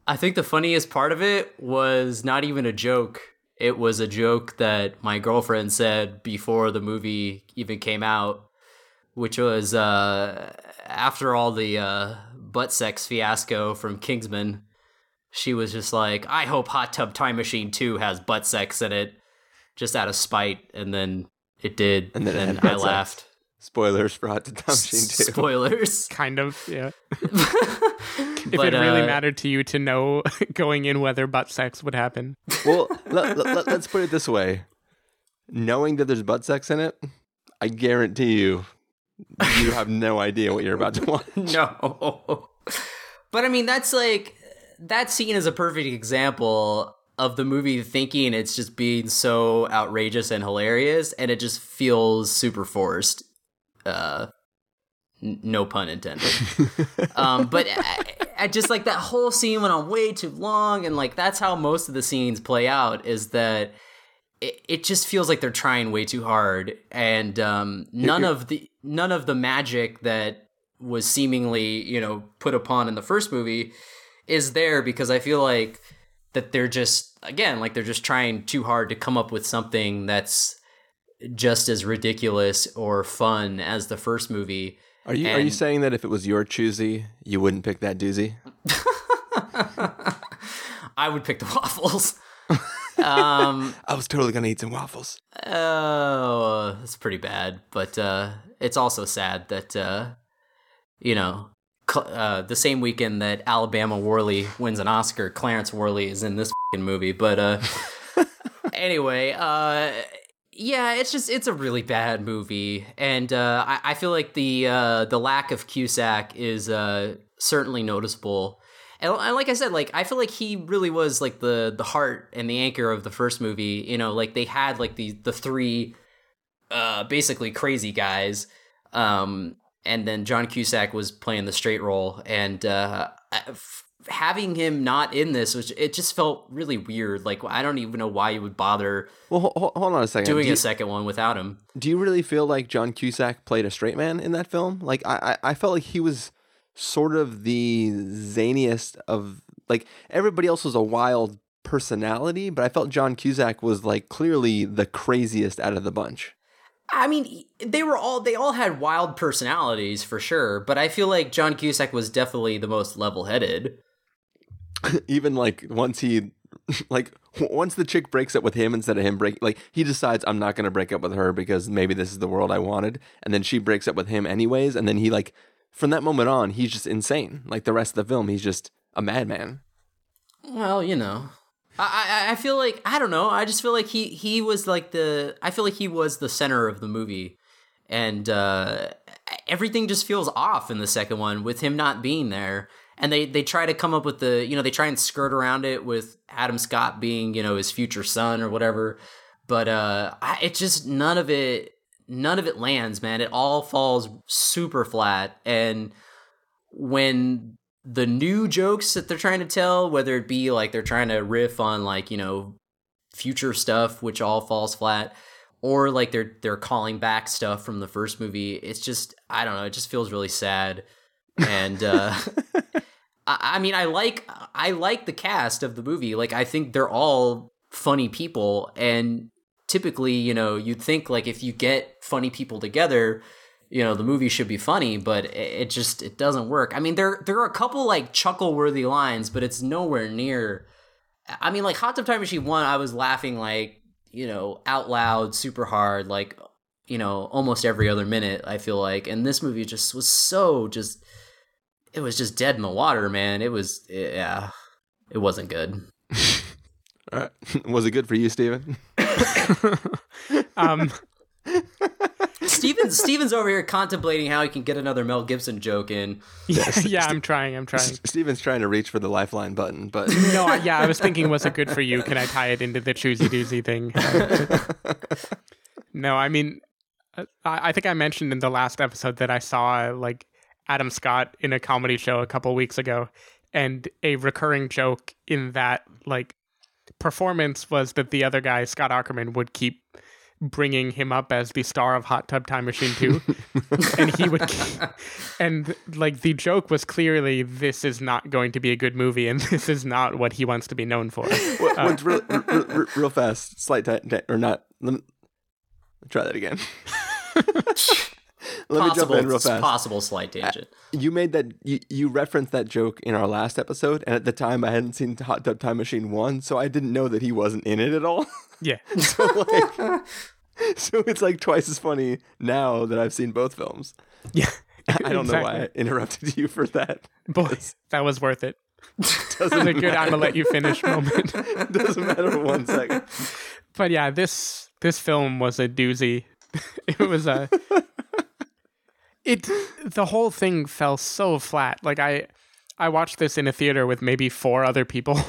I think the funniest part of it was not even a joke. It was a joke that my girlfriend said before the movie even came out, which was uh, after all the uh, butt sex fiasco from Kingsman. She was just like, "I hope Hot Tub Time Machine two has butt sex in it," just out of spite, and then. It did, and then, and then I laughed. Sex. Spoilers for Hot Tub Time Machine two. Spoilers. Kind of, yeah. if but, it really uh, mattered to you to know going in whether butt sex would happen. Well, let, let, let's put it this way. Knowing that there's butt sex in it, I guarantee you, you have no idea what you're about to watch. No. But I mean, that's like, that scene is a perfect example of the movie thinking it's just being so outrageous and hilarious, and it just feels super forced. Uh, n- no pun intended. um, but I, I just like that whole scene went on way too long, and like that's how most of the scenes play out. Is that it? It just feels like they're trying way too hard, and um, none of the none of the magic that was seemingly you know put upon in the first movie is there because I feel like. That they're just, again, like they're just trying too hard to come up with something that's just as ridiculous or fun as the first movie. Are you and... are you saying that if it was your choosy, you wouldn't pick that doozy? I would pick the waffles. um, I was totally going to eat some waffles. Oh, uh, that's pretty bad. But uh, it's also sad that, uh, you know... Uh, the same weekend that Alabama Worley wins an Oscar, Clarence Worley is in this f***ing movie. But uh, anyway, uh, yeah, it's just it's a really bad movie, and uh, I, I feel like the uh, the lack of Cusack is uh, certainly noticeable. And, and like I said, like I feel like he really was like the the heart and the anchor of the first movie. You know, like they had like the the three uh, basically crazy guys. Um, And then John Cusack was playing the straight role, and uh, f- having him not in this, was, it just felt really weird. Like I don't even know why you would bother. Well, hold, hold on a second. Doing do a you, second one without him. Do you really feel like John Cusack played a straight man in that film? Like I, I felt like he was sort of the zaniest of like everybody else was a wild personality, but I felt John Cusack was like clearly the craziest out of the bunch. I mean, they were all they all had wild personalities for sure, but I feel like John Cusack was definitely the most level-headed. Even like once he, like once the chick breaks up with him instead of him break, like he decides I'm not going to break up with her because maybe this is the world I wanted, and then she breaks up with him anyways, and then he like from that moment on he's just insane. Like the rest of the film, he's just a madman. Well, you know, I, I I feel like I don't know. I just feel like he he was like the I feel like he was the center of the movie, and uh, everything just feels off in the second one with him not being there. And they, they try to come up with the, you know, they try and skirt around it with Adam Scott being, you know, his future son or whatever. But uh, I, it just, none of it, none of it lands, man. It all falls super flat. And when the new jokes that they're trying to tell, whether it be like they're trying to riff on like, you know, future stuff, which all falls flat, or like they're, they're calling back stuff from the first movie. It's just, I don't know. It just feels really sad. And, uh, I mean, I like I like the cast of the movie. Like, I think they're all funny people, and typically, you know, you'd think like if you get funny people together, you know, the movie should be funny. But it, it just it doesn't work. I mean, there there are a couple like chuckle-worthy lines, but it's nowhere near. I mean, like Hot Tub Time Machine one, I was laughing like, you know, out loud, super hard, like, you know, almost every other minute. I feel like, and this movie just was so just. It was just dead in the water, man. It was, yeah, it wasn't good. Uh, was it good for you, Steven? um, Steven, Steven's over here contemplating how he can get another Mel Gibson joke in. Yeah, yeah, I'm trying, I'm trying. Steven's trying to reach for the lifeline button, but... no, I, yeah, I was thinking, was it good for you? Can I tie it into the choosy doozy thing? No, I mean, I, I think I mentioned in the last episode that I saw, like, Adam Scott in a comedy show a couple weeks ago, and a recurring joke in that like performance was that the other guy, Scott Aukerman, would keep bringing him up as the star of Hot Tub Time Machine two, and he would keep, and like the joke was clearly this is not going to be a good movie, and this is not what he wants to be known for. Well, uh, real, real, real fast, slight t- t- or not? Let me try that again. Let possible, me jump in real fast. Possible slight tangent. You made that. You, you referenced that joke in our last episode, and at the time, I hadn't seen Hot Tub Time Machine one, so I didn't know that he wasn't in it at all. Yeah. so, like, so it's like twice as funny now that I've seen both films. Yeah. I don't exactly. know why I interrupted you for that. Boy, that was worth it. Doesn't that was a good matter. I'm gonna let you finish moment. Doesn't matter one second. But yeah, this this film was a doozy. It was a. It the whole thing fell so flat. Like I, I watched this in a theater with maybe four other people,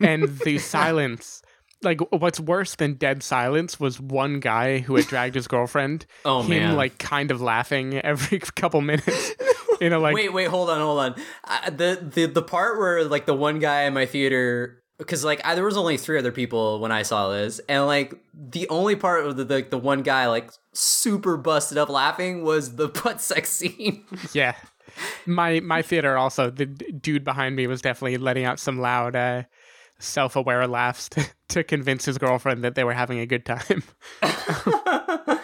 and the silence. Like what's worse than dead silence was one guy who had dragged his girlfriend. Oh him, man! Like kind of laughing every couple minutes. You know, like wait, wait, hold on, hold on. I, the the the part where like the one guy in my theater. Because, like, I, there was only three other people when I saw this. And, like, the only part of the, the, the one guy, like, super busted up laughing was the butt sex scene. Yeah. My my theater also, the d- dude behind me was definitely letting out some loud uh, self-aware laughs to, to convince his girlfriend that they were having a good time.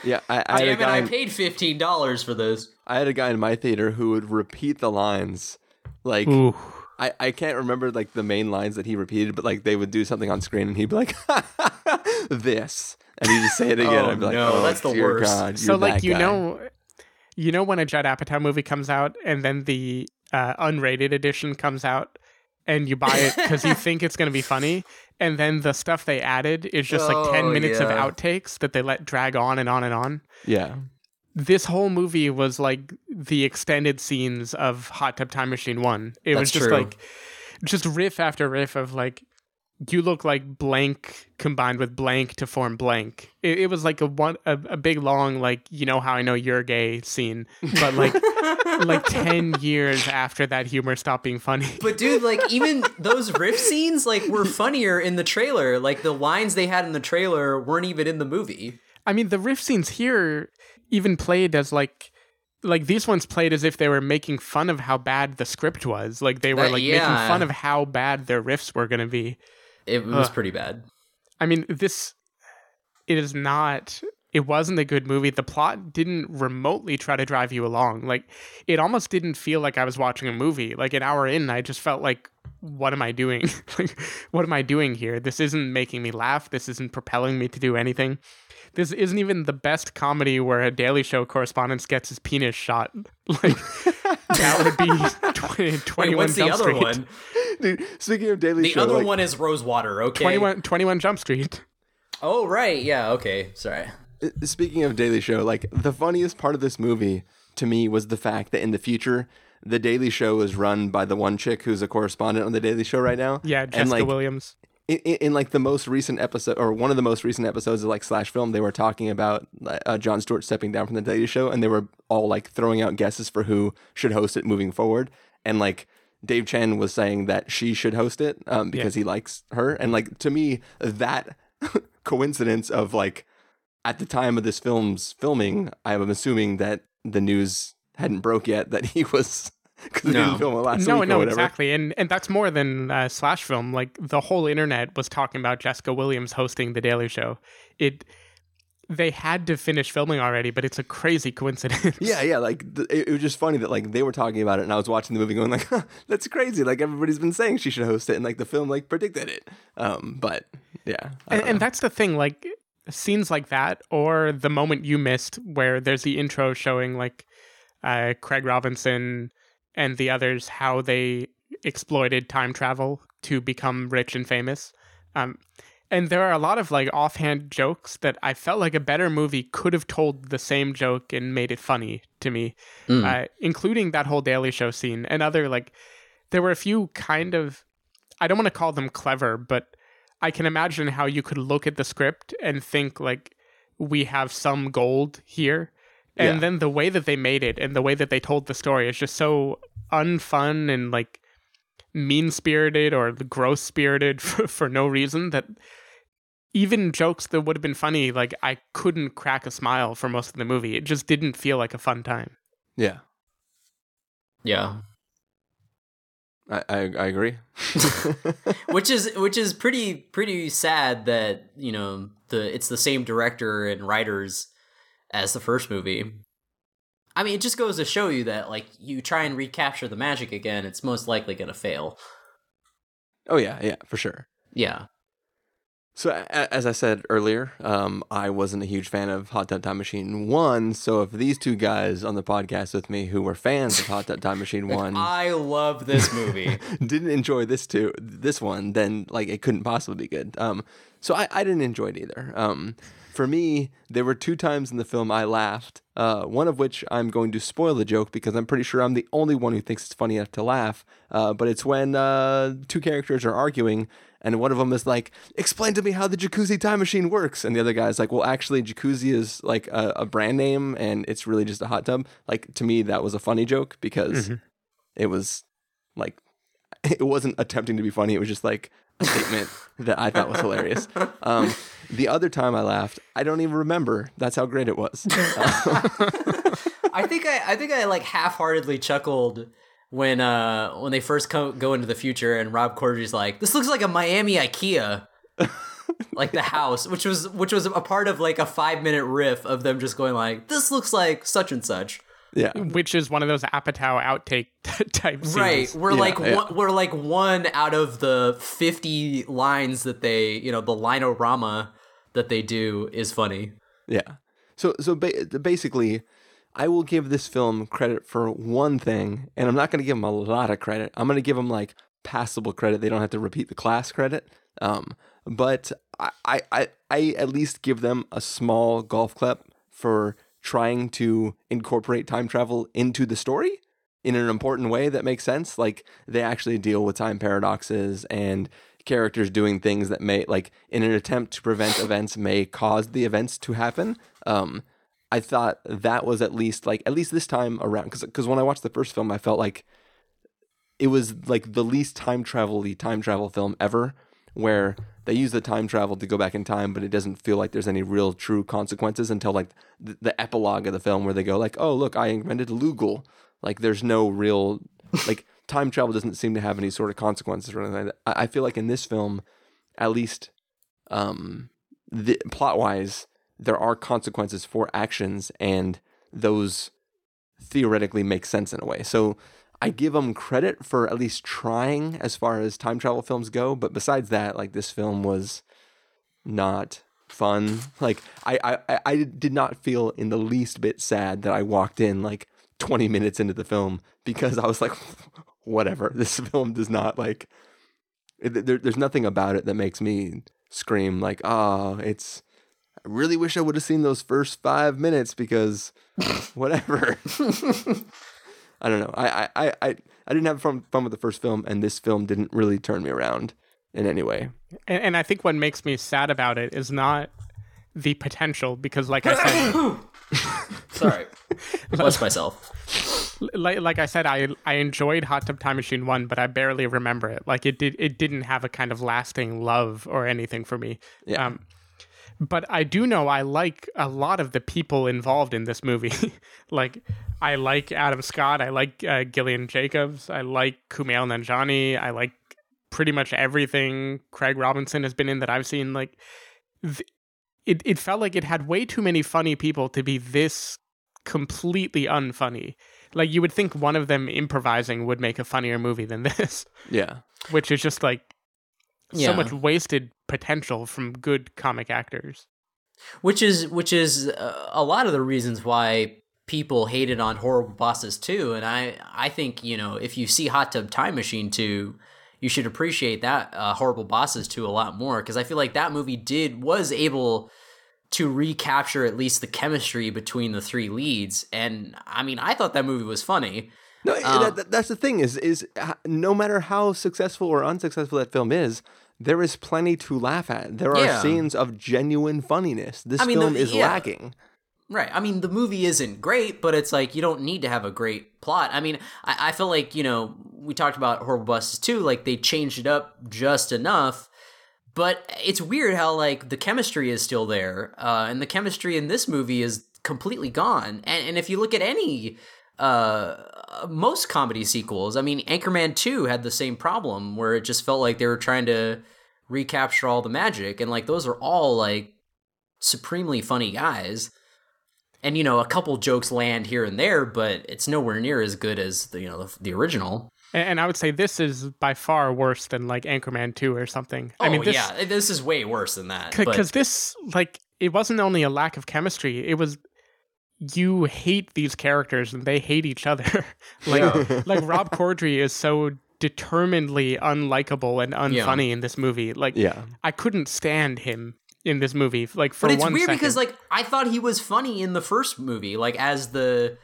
Yeah, I, I Damn it, guy, I paid fifteen dollars for this. I had a guy in my theater who would repeat the lines, like... Ooh. I, I can't remember, like, the main lines that he repeated, but, like, they would do something on screen, and he'd be like, this. And he'd just say it again. Oh, I'd be like, no, oh, that's the worst. God, so, like, you guy. know you know when a Judd Apatow movie comes out, and then the uh, unrated edition comes out, and you buy it because you think it's going to be funny, and then the stuff they added is just, oh, like, ten minutes yeah. of outtakes that they let drag on and on and on? Yeah. This whole movie was like the extended scenes of Hot Tub Time Machine one. It That's was just true. like just riff after riff of like you look like blank combined with blank to form blank. It, it was like a one a, a big long like you know how I know you're gay scene, but like like ten years after that humor stopped being funny. But dude, like even those riff scenes like were funnier in the trailer. Like the lines they had in the trailer weren't even in the movie. I mean the riff scenes here. Even played as like, like these ones played as if they were making fun of how bad the script was. Like they were uh, like yeah. making fun of how bad their riffs were going to be. It was Ugh. pretty bad. I mean, this, it is not, it wasn't a good movie. The plot didn't remotely try to drive you along. Like it almost didn't feel like I was watching a movie. Like an hour in, I just felt like, what am I doing? Like, what am I doing here? This isn't making me laugh. This isn't propelling me to do anything. This isn't even the best comedy where a Daily Show correspondent gets his penis shot. Like That would be twenty-one Wait, what's the Jump other Street. One? Dude, speaking of Daily the Show. The other like, one is Rosewater, okay? twenty-one, twenty-one Jump Street. Oh, right. Yeah, okay. Sorry. Speaking of Daily Show, like the funniest part of this movie to me was the fact that in the future, the Daily Show is run by the one chick who's a correspondent on the Daily Show right now. Yeah, Jessica and, like, Williams. In, in, in like the most recent episode, or one of the most recent episodes of like Slash Film, they were talking about uh, Jon Stewart stepping down from the Daily Show, and they were all like throwing out guesses for who should host it moving forward. And like Dave Chen was saying that she should host it um, because yeah. he likes her. And like to me, that coincidence of like, at the time of this film's filming, I'm assuming that the news hadn't broke yet that he was because no. they didn't film it last no, week. No, no, exactly, and and that's more than uh, Slash Film. Like the whole internet was talking about Jessica Williams hosting The Daily Show. It they had to finish filming already, but it's a crazy coincidence. Yeah, yeah, like th- it, it was just funny that like they were talking about it, and I was watching the movie going like, huh, that's crazy. Like everybody's been saying she should host it, and like the film like predicted it. Um, but yeah, and, and that's the thing, like. Scenes like that, or the moment you missed where there's the intro showing like uh, Craig Robinson and the others, how they exploited time travel to become rich and famous. Um, and there are a lot of like offhand jokes that I felt like a better movie could have told the same joke and made it funny to me, mm. uh, including that whole Daily Show scene and other like, there were a few kind of, I don't want to call them clever, but I can imagine how you could look at the script and think like, we have some gold here. And yeah. then the way that they made it and the way that they told the story is just so unfun and like mean-spirited or gross-spirited for, for no reason that even jokes that would have been funny, like I couldn't crack a smile for most of the movie. It just didn't feel like a fun time. Yeah. Yeah. I, I I agree, which is which is pretty pretty sad that you know the it's the same director and writers as the first movie. I mean, it just goes to show you that like you try and recapture the magic again, it's most likely going to fail. Oh yeah, yeah, for sure. Yeah. So a- as I said earlier, um, I wasn't a huge fan of Hot Tub Time Machine one. So if these two guys on the podcast with me who were fans of Hot Tub Time Machine one, I love this movie, didn't enjoy this two, this one, then like it couldn't possibly be good. Um, so I, I didn't enjoy it either. Um, for me, there were two times in the film I laughed. Uh, one of which I'm going to spoil the joke because I'm pretty sure I'm the only one who thinks it's funny enough to laugh. Uh, but it's when uh, two characters are arguing. And one of them is like, explain to me how the jacuzzi time machine works. And the other guy's like, well, actually, jacuzzi is like a, a brand name and it's really just a hot tub. Like, to me, that was a funny joke because mm-hmm. it was like, it wasn't attempting to be funny. It was just like a statement that I thought was hilarious. Um, the other time I laughed, I don't even remember. That's how great it was. I think I, I think I like half-heartedly chuckled When uh when they first co- go into the future and Rob Corddry's like, this looks like a Miami IKEA, like the house, which was which was a part of like a five minute riff of them just going like, this looks like such and such. Yeah, which is one of those Apatow outtake type scenes. Right, we're yeah, like yeah. One, we're like one out of the fifty lines that they you know the linorama that they do is funny. Yeah, so so ba- basically. I will give this film credit for one thing, and I'm not going to give them a lot of credit. I'm going to give them, like, passable credit. They don't have to repeat the class credit. Um, but I, I, I at least give them a small golf clap for trying to incorporate time travel into the story in an important way that makes sense. Like, they actually deal with time paradoxes and characters doing things that may, like, in an attempt to prevent events may cause the events to happen. Um I thought that was at least like at least this time around because because when I watched the first film, I felt like it was like the least time travel-y time travel film ever, where they use the time travel to go back in time, but it doesn't feel like there's any real true consequences until like the, the epilogue of the film where they go like, oh look, I invented Lugal. Like there's no real like time travel doesn't seem to have any sort of consequences or anything like that. I, I feel like in this film, at least um, the, plot-wise. There are consequences for actions, and those theoretically make sense in a way. So I give them credit for at least trying as far as time travel films go. But besides that, like this film was not fun. Like I, I, I did not feel in the least bit sad that I walked in like twenty minutes into the film because I was like, whatever, this film does not like, it, there, there's nothing about it that makes me scream like, ah, oh, it's, I really wish I would have seen those first five minutes because whatever. I don't know. I, I, I, I didn't have fun, fun with the first film, and this film didn't really turn me around in any way. And, and I think what makes me sad about it is not the potential, because like I said... Sorry. Bless myself. Like, like I said, I I enjoyed Hot Tub Time Machine one, but I barely remember it. Like it, did, it didn't have a kind of lasting love or anything for me. Yeah. Um, But I do know I like a lot of the people involved in this movie. Like, I like Adam Scott. I like uh, Gillian Jacobs. I like Kumail Nanjiani. I like pretty much everything Craig Robinson has been in that I've seen. Like, th- it, it felt like it had way too many funny people to be this completely unfunny. Like, you would think one of them improvising would make a funnier movie than this. Yeah. Which is just like... Yeah. So much wasted potential from good comic actors, which is which is uh, a lot of the reasons why people hated on Horrible Bosses two. And I I think, you know, if you see Hot Tub Time Machine two, you should appreciate that uh, Horrible Bosses two a lot more, because I feel like that movie did was able to recapture at least the chemistry between the three leads. And I mean, I thought that movie was funny. No, um, that, that's the thing is is no matter how successful or unsuccessful that film is, there is plenty to laugh at. There are yeah. scenes of genuine funniness. This I mean, film the, is yeah. lacking. Right. I mean, the movie isn't great, but it's like you don't need to have a great plot. I mean, I, I feel like, you know, we talked about Horrible Bosses two, like they changed it up just enough. But it's weird how like the chemistry is still there. Uh, and the chemistry in this movie is completely gone. And, and if you look at any... Uh, most comedy sequels. I mean, Anchorman two had the same problem where it just felt like they were trying to recapture all the magic, and like those are all like supremely funny guys, and you know, a couple jokes land here and there, but it's nowhere near as good as the, you know, the, the original. And, and I would say this is by far worse than like Anchorman two or something. Oh, I mean, this, yeah, this is way worse than that. Because this, like, it wasn't only a lack of chemistry; it was. You hate these characters and they hate each other. Like, yeah. like Rob Corddry is so determinedly unlikable and unfunny yeah. in this movie. Like, yeah. I couldn't stand him in this movie. Like, for one second. But it's weird second. because, like, I thought he was funny in the first movie. Like, as the,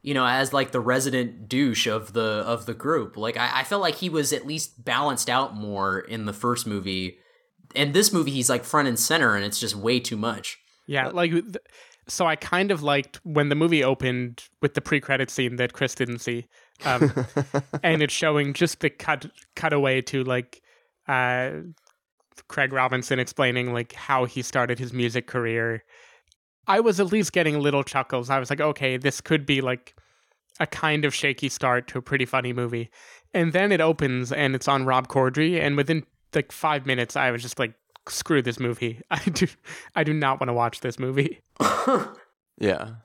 you know, as like the resident douche of the of the group. Like, I, I felt like he was at least balanced out more in the first movie. And this movie, he's like front and center, and it's just way too much. Yeah, like. Th- So I kind of liked when the movie opened with the pre-credit scene that Chris didn't see, um, and it's showing just the cut cutaway to like uh, Craig Robinson explaining like how he started his music career. I was at least getting little chuckles. I was like, okay, this could be like a kind of shaky start to a pretty funny movie. And then it opens and it's on Rob Corddry, and within like five minutes, I was just like, screw this movie. I do I do not want to watch this movie. Yeah.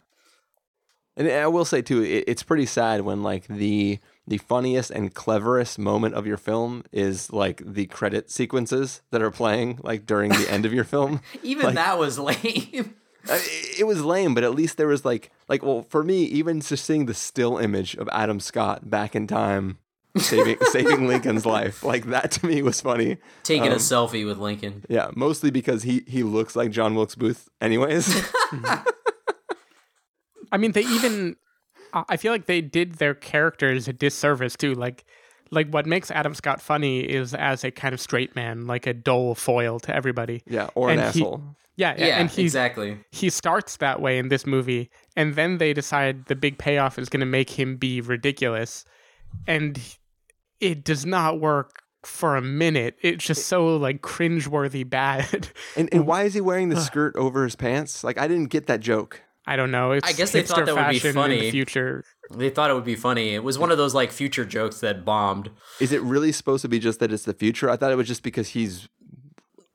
And I will say too, it, it's pretty sad when like the the funniest and cleverest moment of your film is like the credit sequences that are playing like during the end of your film. Even like, that was lame. It, it was lame, but at least there was like like well, for me, even just seeing the still image of Adam Scott back in time saving saving Lincoln's life, like that to me was funny. Taking um, a selfie with Lincoln. Yeah, mostly because he he looks like John Wilkes Booth anyways. I mean, they even I feel like they did their characters a disservice too. Like like what makes Adam Scott funny is as a kind of straight man, like a dull foil to everybody. Yeah, or and an he, asshole. Yeah, yeah, and he, exactly. He starts that way in this movie, and then they decide the big payoff is going to make him be ridiculous, and he, it does not work for a minute. It's just so like cringeworthy bad. And and why is he wearing the skirt over his pants? Like, I didn't get that joke. I don't know. It's I guess they thought that would be funny. In the future. They thought it would be funny. It was one of those like future jokes that bombed. Is it really supposed to be just that it's the future? I thought it was just because he's.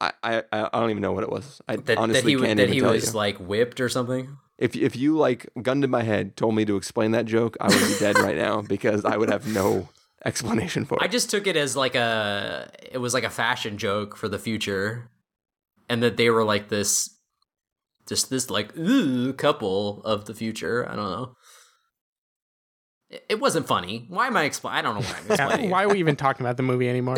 I I, I don't even know what it was. I that, honestly that he, can't that even he tell was you. Like whipped or something. If if you like gunned in my head, told me to explain that joke, I would be dead right now because I would have no. Explanation for it. I just took it as like a it was like a fashion joke for the future, and that they were like this just this like ooh couple of the future. I don't know. It wasn't funny. Why am I explaining? I don't know why I'm explaining. Yeah, why are we even talking about the movie anymore?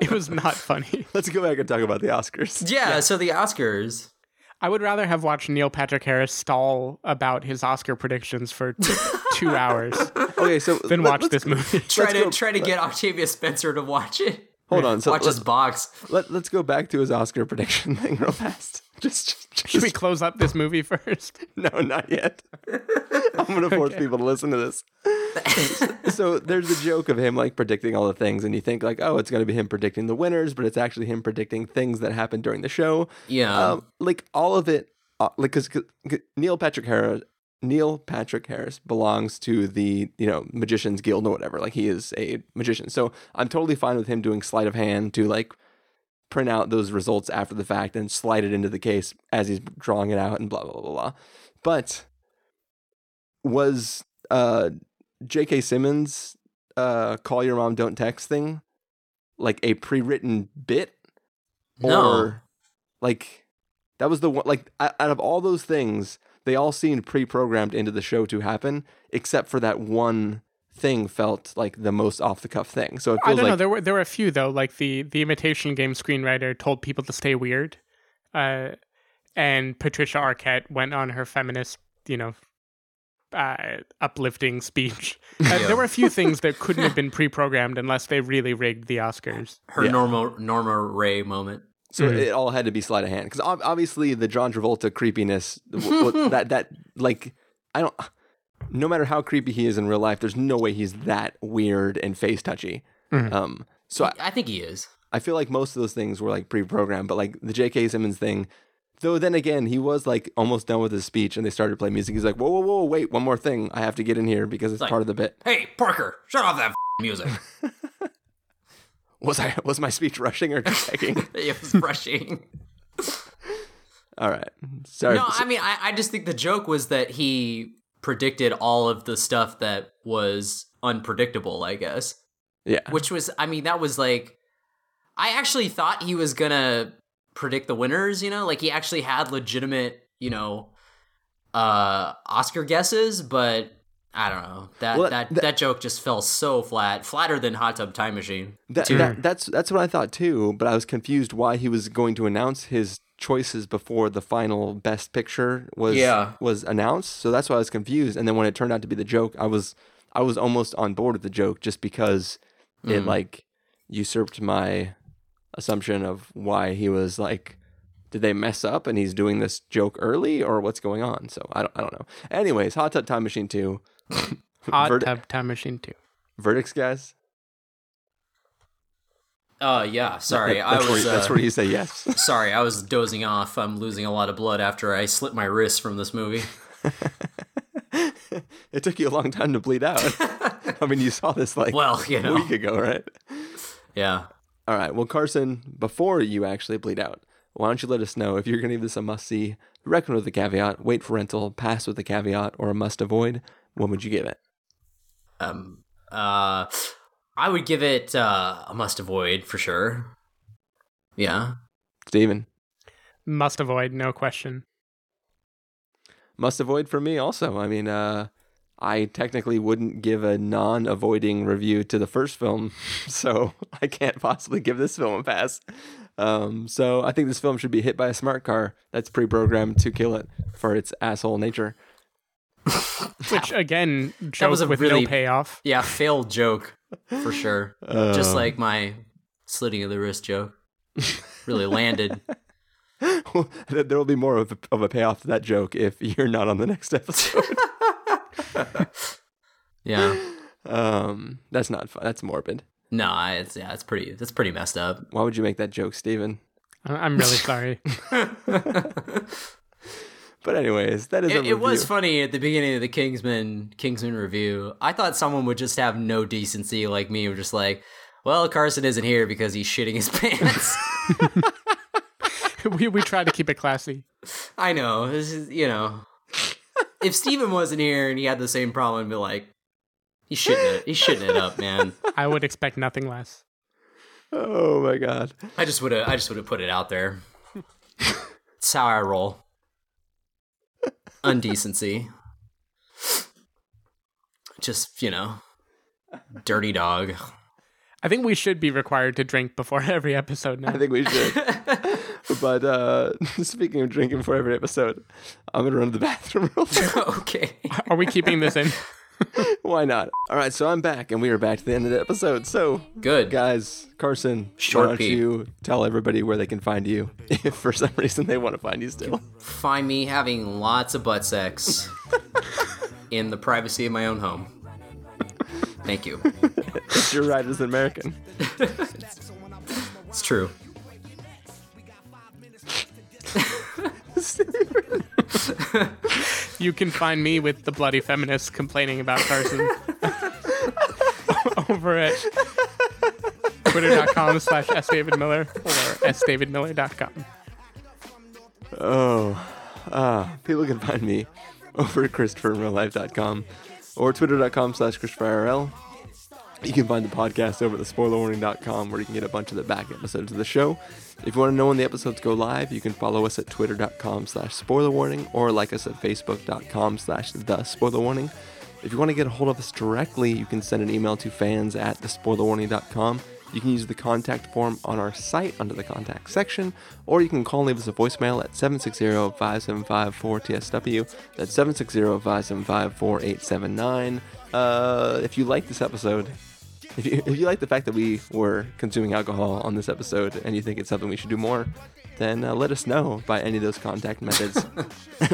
It was not funny. Let's go back and talk about the Oscars. Yeah, yeah, so the Oscars. I would rather have watched Neil Patrick Harris stall about his Oscar predictions for t- two hours okay, so than let, watch this movie. Try to go, try to get let, Octavia Spencer to watch it. Hold on. So watch let, his box. Let, let's go back to his Oscar prediction thing real fast. Just, just, Should we close up this movie first? No, not yet. I'm going to force okay. people to listen to this. So there's a joke of him like predicting all the things, and you think like, oh, it's going to be him predicting the winners, but it's actually him predicting things that happened during the show. Yeah. Um, like all of it, uh, like because Neil Patrick Harris, Neil Patrick Harris belongs to the, you know, Magicians Guild or whatever. Like he is a magician. So I'm totally fine with him doing sleight of hand to like print out those results after the fact and slide it into the case as he's drawing it out and blah, blah, blah, blah. But was uh, J K. Simmons' uh, Call Your Mom, Don't Text thing like a pre-written bit? No. Or like that was the one, like out of all those things, they all seemed pre-programmed into the show to happen, except for that one thing felt like the most off-the-cuff thing. So it feels I don't like, know. There were there were a few though. Like the the Imitation Game screenwriter told people to stay weird, uh, and Patricia Arquette went on her feminist, you know, uh, uplifting speech. Uh, yeah. There were a few things that couldn't have been pre-programmed unless they really rigged the Oscars. Her yeah. Norma Norma Ray moment. So mm-hmm. it all had to be sleight of hand because obviously the John Travolta creepiness that that like I don't. No matter how creepy he is in real life, there's no way he's that weird and face touchy. Mm-hmm. Um, so I, I think he is. I feel like most of those things were like pre-programmed, but like the J K. Simmons thing, though then again, he was like almost done with his speech and they started to play music. He's like, whoa, whoa, whoa, wait, one more thing. I have to get in here because it's like, part of the bit. Hey, Parker, shut off that f***ing music. was I was my speech rushing or dragging? It was rushing. All right. Sorry. No, I mean, I, I just think the joke was that he predicted all of the stuff that was unpredictable, I guess. Yeah. Which was, I mean, that was like, I actually thought he was gonna predict the winners, you know? Like, he actually had legitimate, you know, uh, Oscar guesses, but I don't know. That, well, that, that that joke just fell so flat, flatter than Hot Tub Time Machine. That, that, that's, that's what I thought too, but I was confused why he was going to announce his choices before the final best picture was yeah. was announced, so that's why I was confused. And then when it turned out to be the joke, I was I was almost on board with the joke just because mm. it like usurped my assumption of why he was like, did they mess up and he's doing this joke early or what's going on? So I don't I don't know. Anyways, Hot Tub Time Machine two. Hot Verd- Tub Time Machine two. Verdicts, guys. Oh, uh, yeah, sorry. That, that's, I was, where you, that's uh, where you say yes. Sorry, I was dozing off. I'm losing a lot of blood after I slipped my wrists from this movie. It took you a long time to bleed out. I mean, you saw this like well, you know. a week ago, right? Yeah. All right, well, Carson, before you actually bleed out, why don't you let us know if you're going to give this a must-see, recommend with a caveat, wait for rental, pass with a caveat, or a must-avoid. What would you give it? Um, uh... I would give it uh, a must avoid for sure. Yeah. Steven. Must avoid, no question. Must avoid for me also. I mean, uh, I technically wouldn't give a non-avoiding review to the first film, so I can't possibly give this film a pass. Um, so I think this film should be hit by a smart car that's pre-programmed to kill it for its asshole nature. Which, again, joke that was a with really, no payoff. Yeah, failed joke. For sure. Um, Just like my slitting of the wrist joke. Really landed. Well, there will be more of a, of a payoff to that joke if you're not on the next episode. Yeah. Um, that's not fun. That's morbid. No, I, it's, yeah, it's pretty, that's pretty messed up. Why would you make that joke, Steven? I'm really sorry. But anyways, that is it, a review. It was funny at the beginning of the Kingsman Kingsman review. I thought someone would just have no decency like me were just like, well, Carson isn't here because he's shitting his pants. we we try to keep it classy. I know. This is, you know. If Steven wasn't here and he had the same problem, I'd be like, he's shitting it, he's shitting it up, man. I would expect nothing less. Oh my god. I just would have I just would have put it out there. That's how I roll. Undecency. just, you know, dirty dog. I think we should be required to drink before every episode now. I think we should. But uh, speaking of drinking before every episode, I'm going to run to the bathroom real quick. Okay. Are we keeping this in? Why not? All right, so I'm back, and we are back to the end of the episode. So, good guys, Carson, Short why don't you tell everybody where they can find you if for some reason they want to find you still. Find me having lots of butt sex in the privacy of my own home. Thank you. You're right as an American. It's true. You can find me with the bloody feminists complaining about Carson over at twitter.com slash sdavidmiller or s david miller dot com. Oh, uh, people can find me over at christopher in real life dot com or twitter.com slash christopher I R L. You can find the podcast over at the spoiler warning dot com where you can get a bunch of the back episodes of the show. If you want to know when the episodes go live, you can follow us at twitter.com slash spoilerwarning or like us at facebook.com slash the spoiler warning. If you want to get a hold of us directly, you can send an email to fans at the spoiler warning dot com. You can use the contact form on our site under the contact section, or you can call and leave us a voicemail at seven six zero, five seven five, four T S W. That's seven six zero, five seven five, four eight seven nine. Uh, if you like this episode... If you, if you like the fact that we were consuming alcohol on this episode and you think it's something we should do more, then uh, let us know by any of those contact methods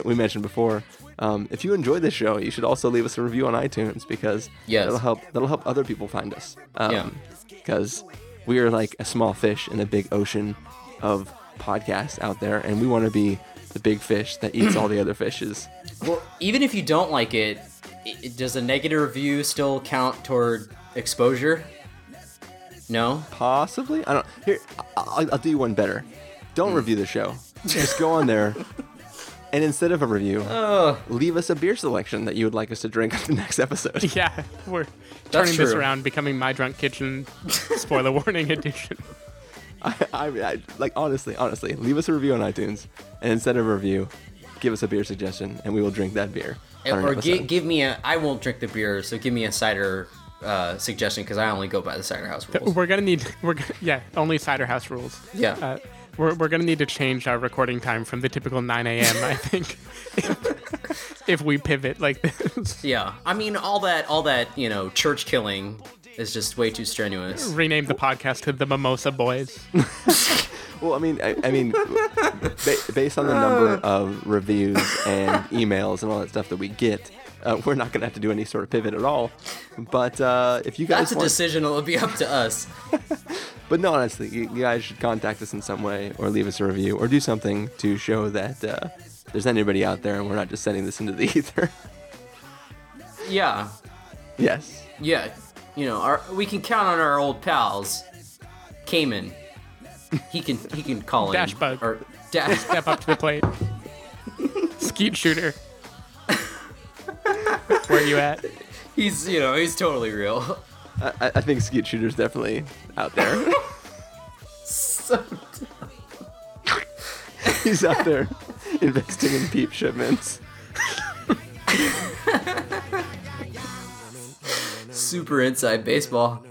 we mentioned before. Um, if you enjoy this show, you should also leave us a review on iTunes because yes. that'll help that'll help other people find us. Um, because yeah. we are like a small fish in a big ocean of podcasts out there, and we want to be the big fish that eats all the other fishes. Well, even if you don't like it, it does a negative review still count toward... exposure? No? Possibly? I don't... Here, I'll, I'll do you one better. Don't mm. review the show. Just go on there, and instead of a review, oh. leave us a beer selection that you would like us to drink on the next episode. Yeah, we're turning this around, becoming My Drunk Kitchen Spoiler Warning Edition. I, I, I Like, honestly, honestly, leave us a review on iTunes, and instead of a review, give us a beer suggestion, and we will drink that beer. Or gi- give me a... I won't drink the beer, so give me a cider... Uh, suggestion because I only go by the Cider House Rules. We're gonna need, we're gonna, yeah, only Cider House Rules. Yeah, uh, we're we're gonna need to change our recording time from the typical nine a.m. I think, if, if we pivot like this. Yeah, I mean all that, all that you know, church killing is just way too strenuous. Rename the podcast to the Mimosa Boys. Well, I mean, I, I mean, ba- based on the number of reviews and emails and all that stuff that we get. Uh, we're not going to have to do any sort of pivot at all. But uh, if you guys That's a want... decision it'll be up to us. But no, honestly, you, you guys should contact us in some way or leave us a review or do something to show that uh, there's anybody out there and we're not just sending this into the ether. Yeah. Yes. Yeah. You know, our, we can count on our old pals. Cayman. He can he can call Dash in. Dashbug. Or Dash. Step up to the plate. Skeet Shooter. Where are you at? He's, you know, he's totally real. I, I think Skeet Shooter's definitely out there. So dumb. He's out there investing in peep shipments. Super inside baseball.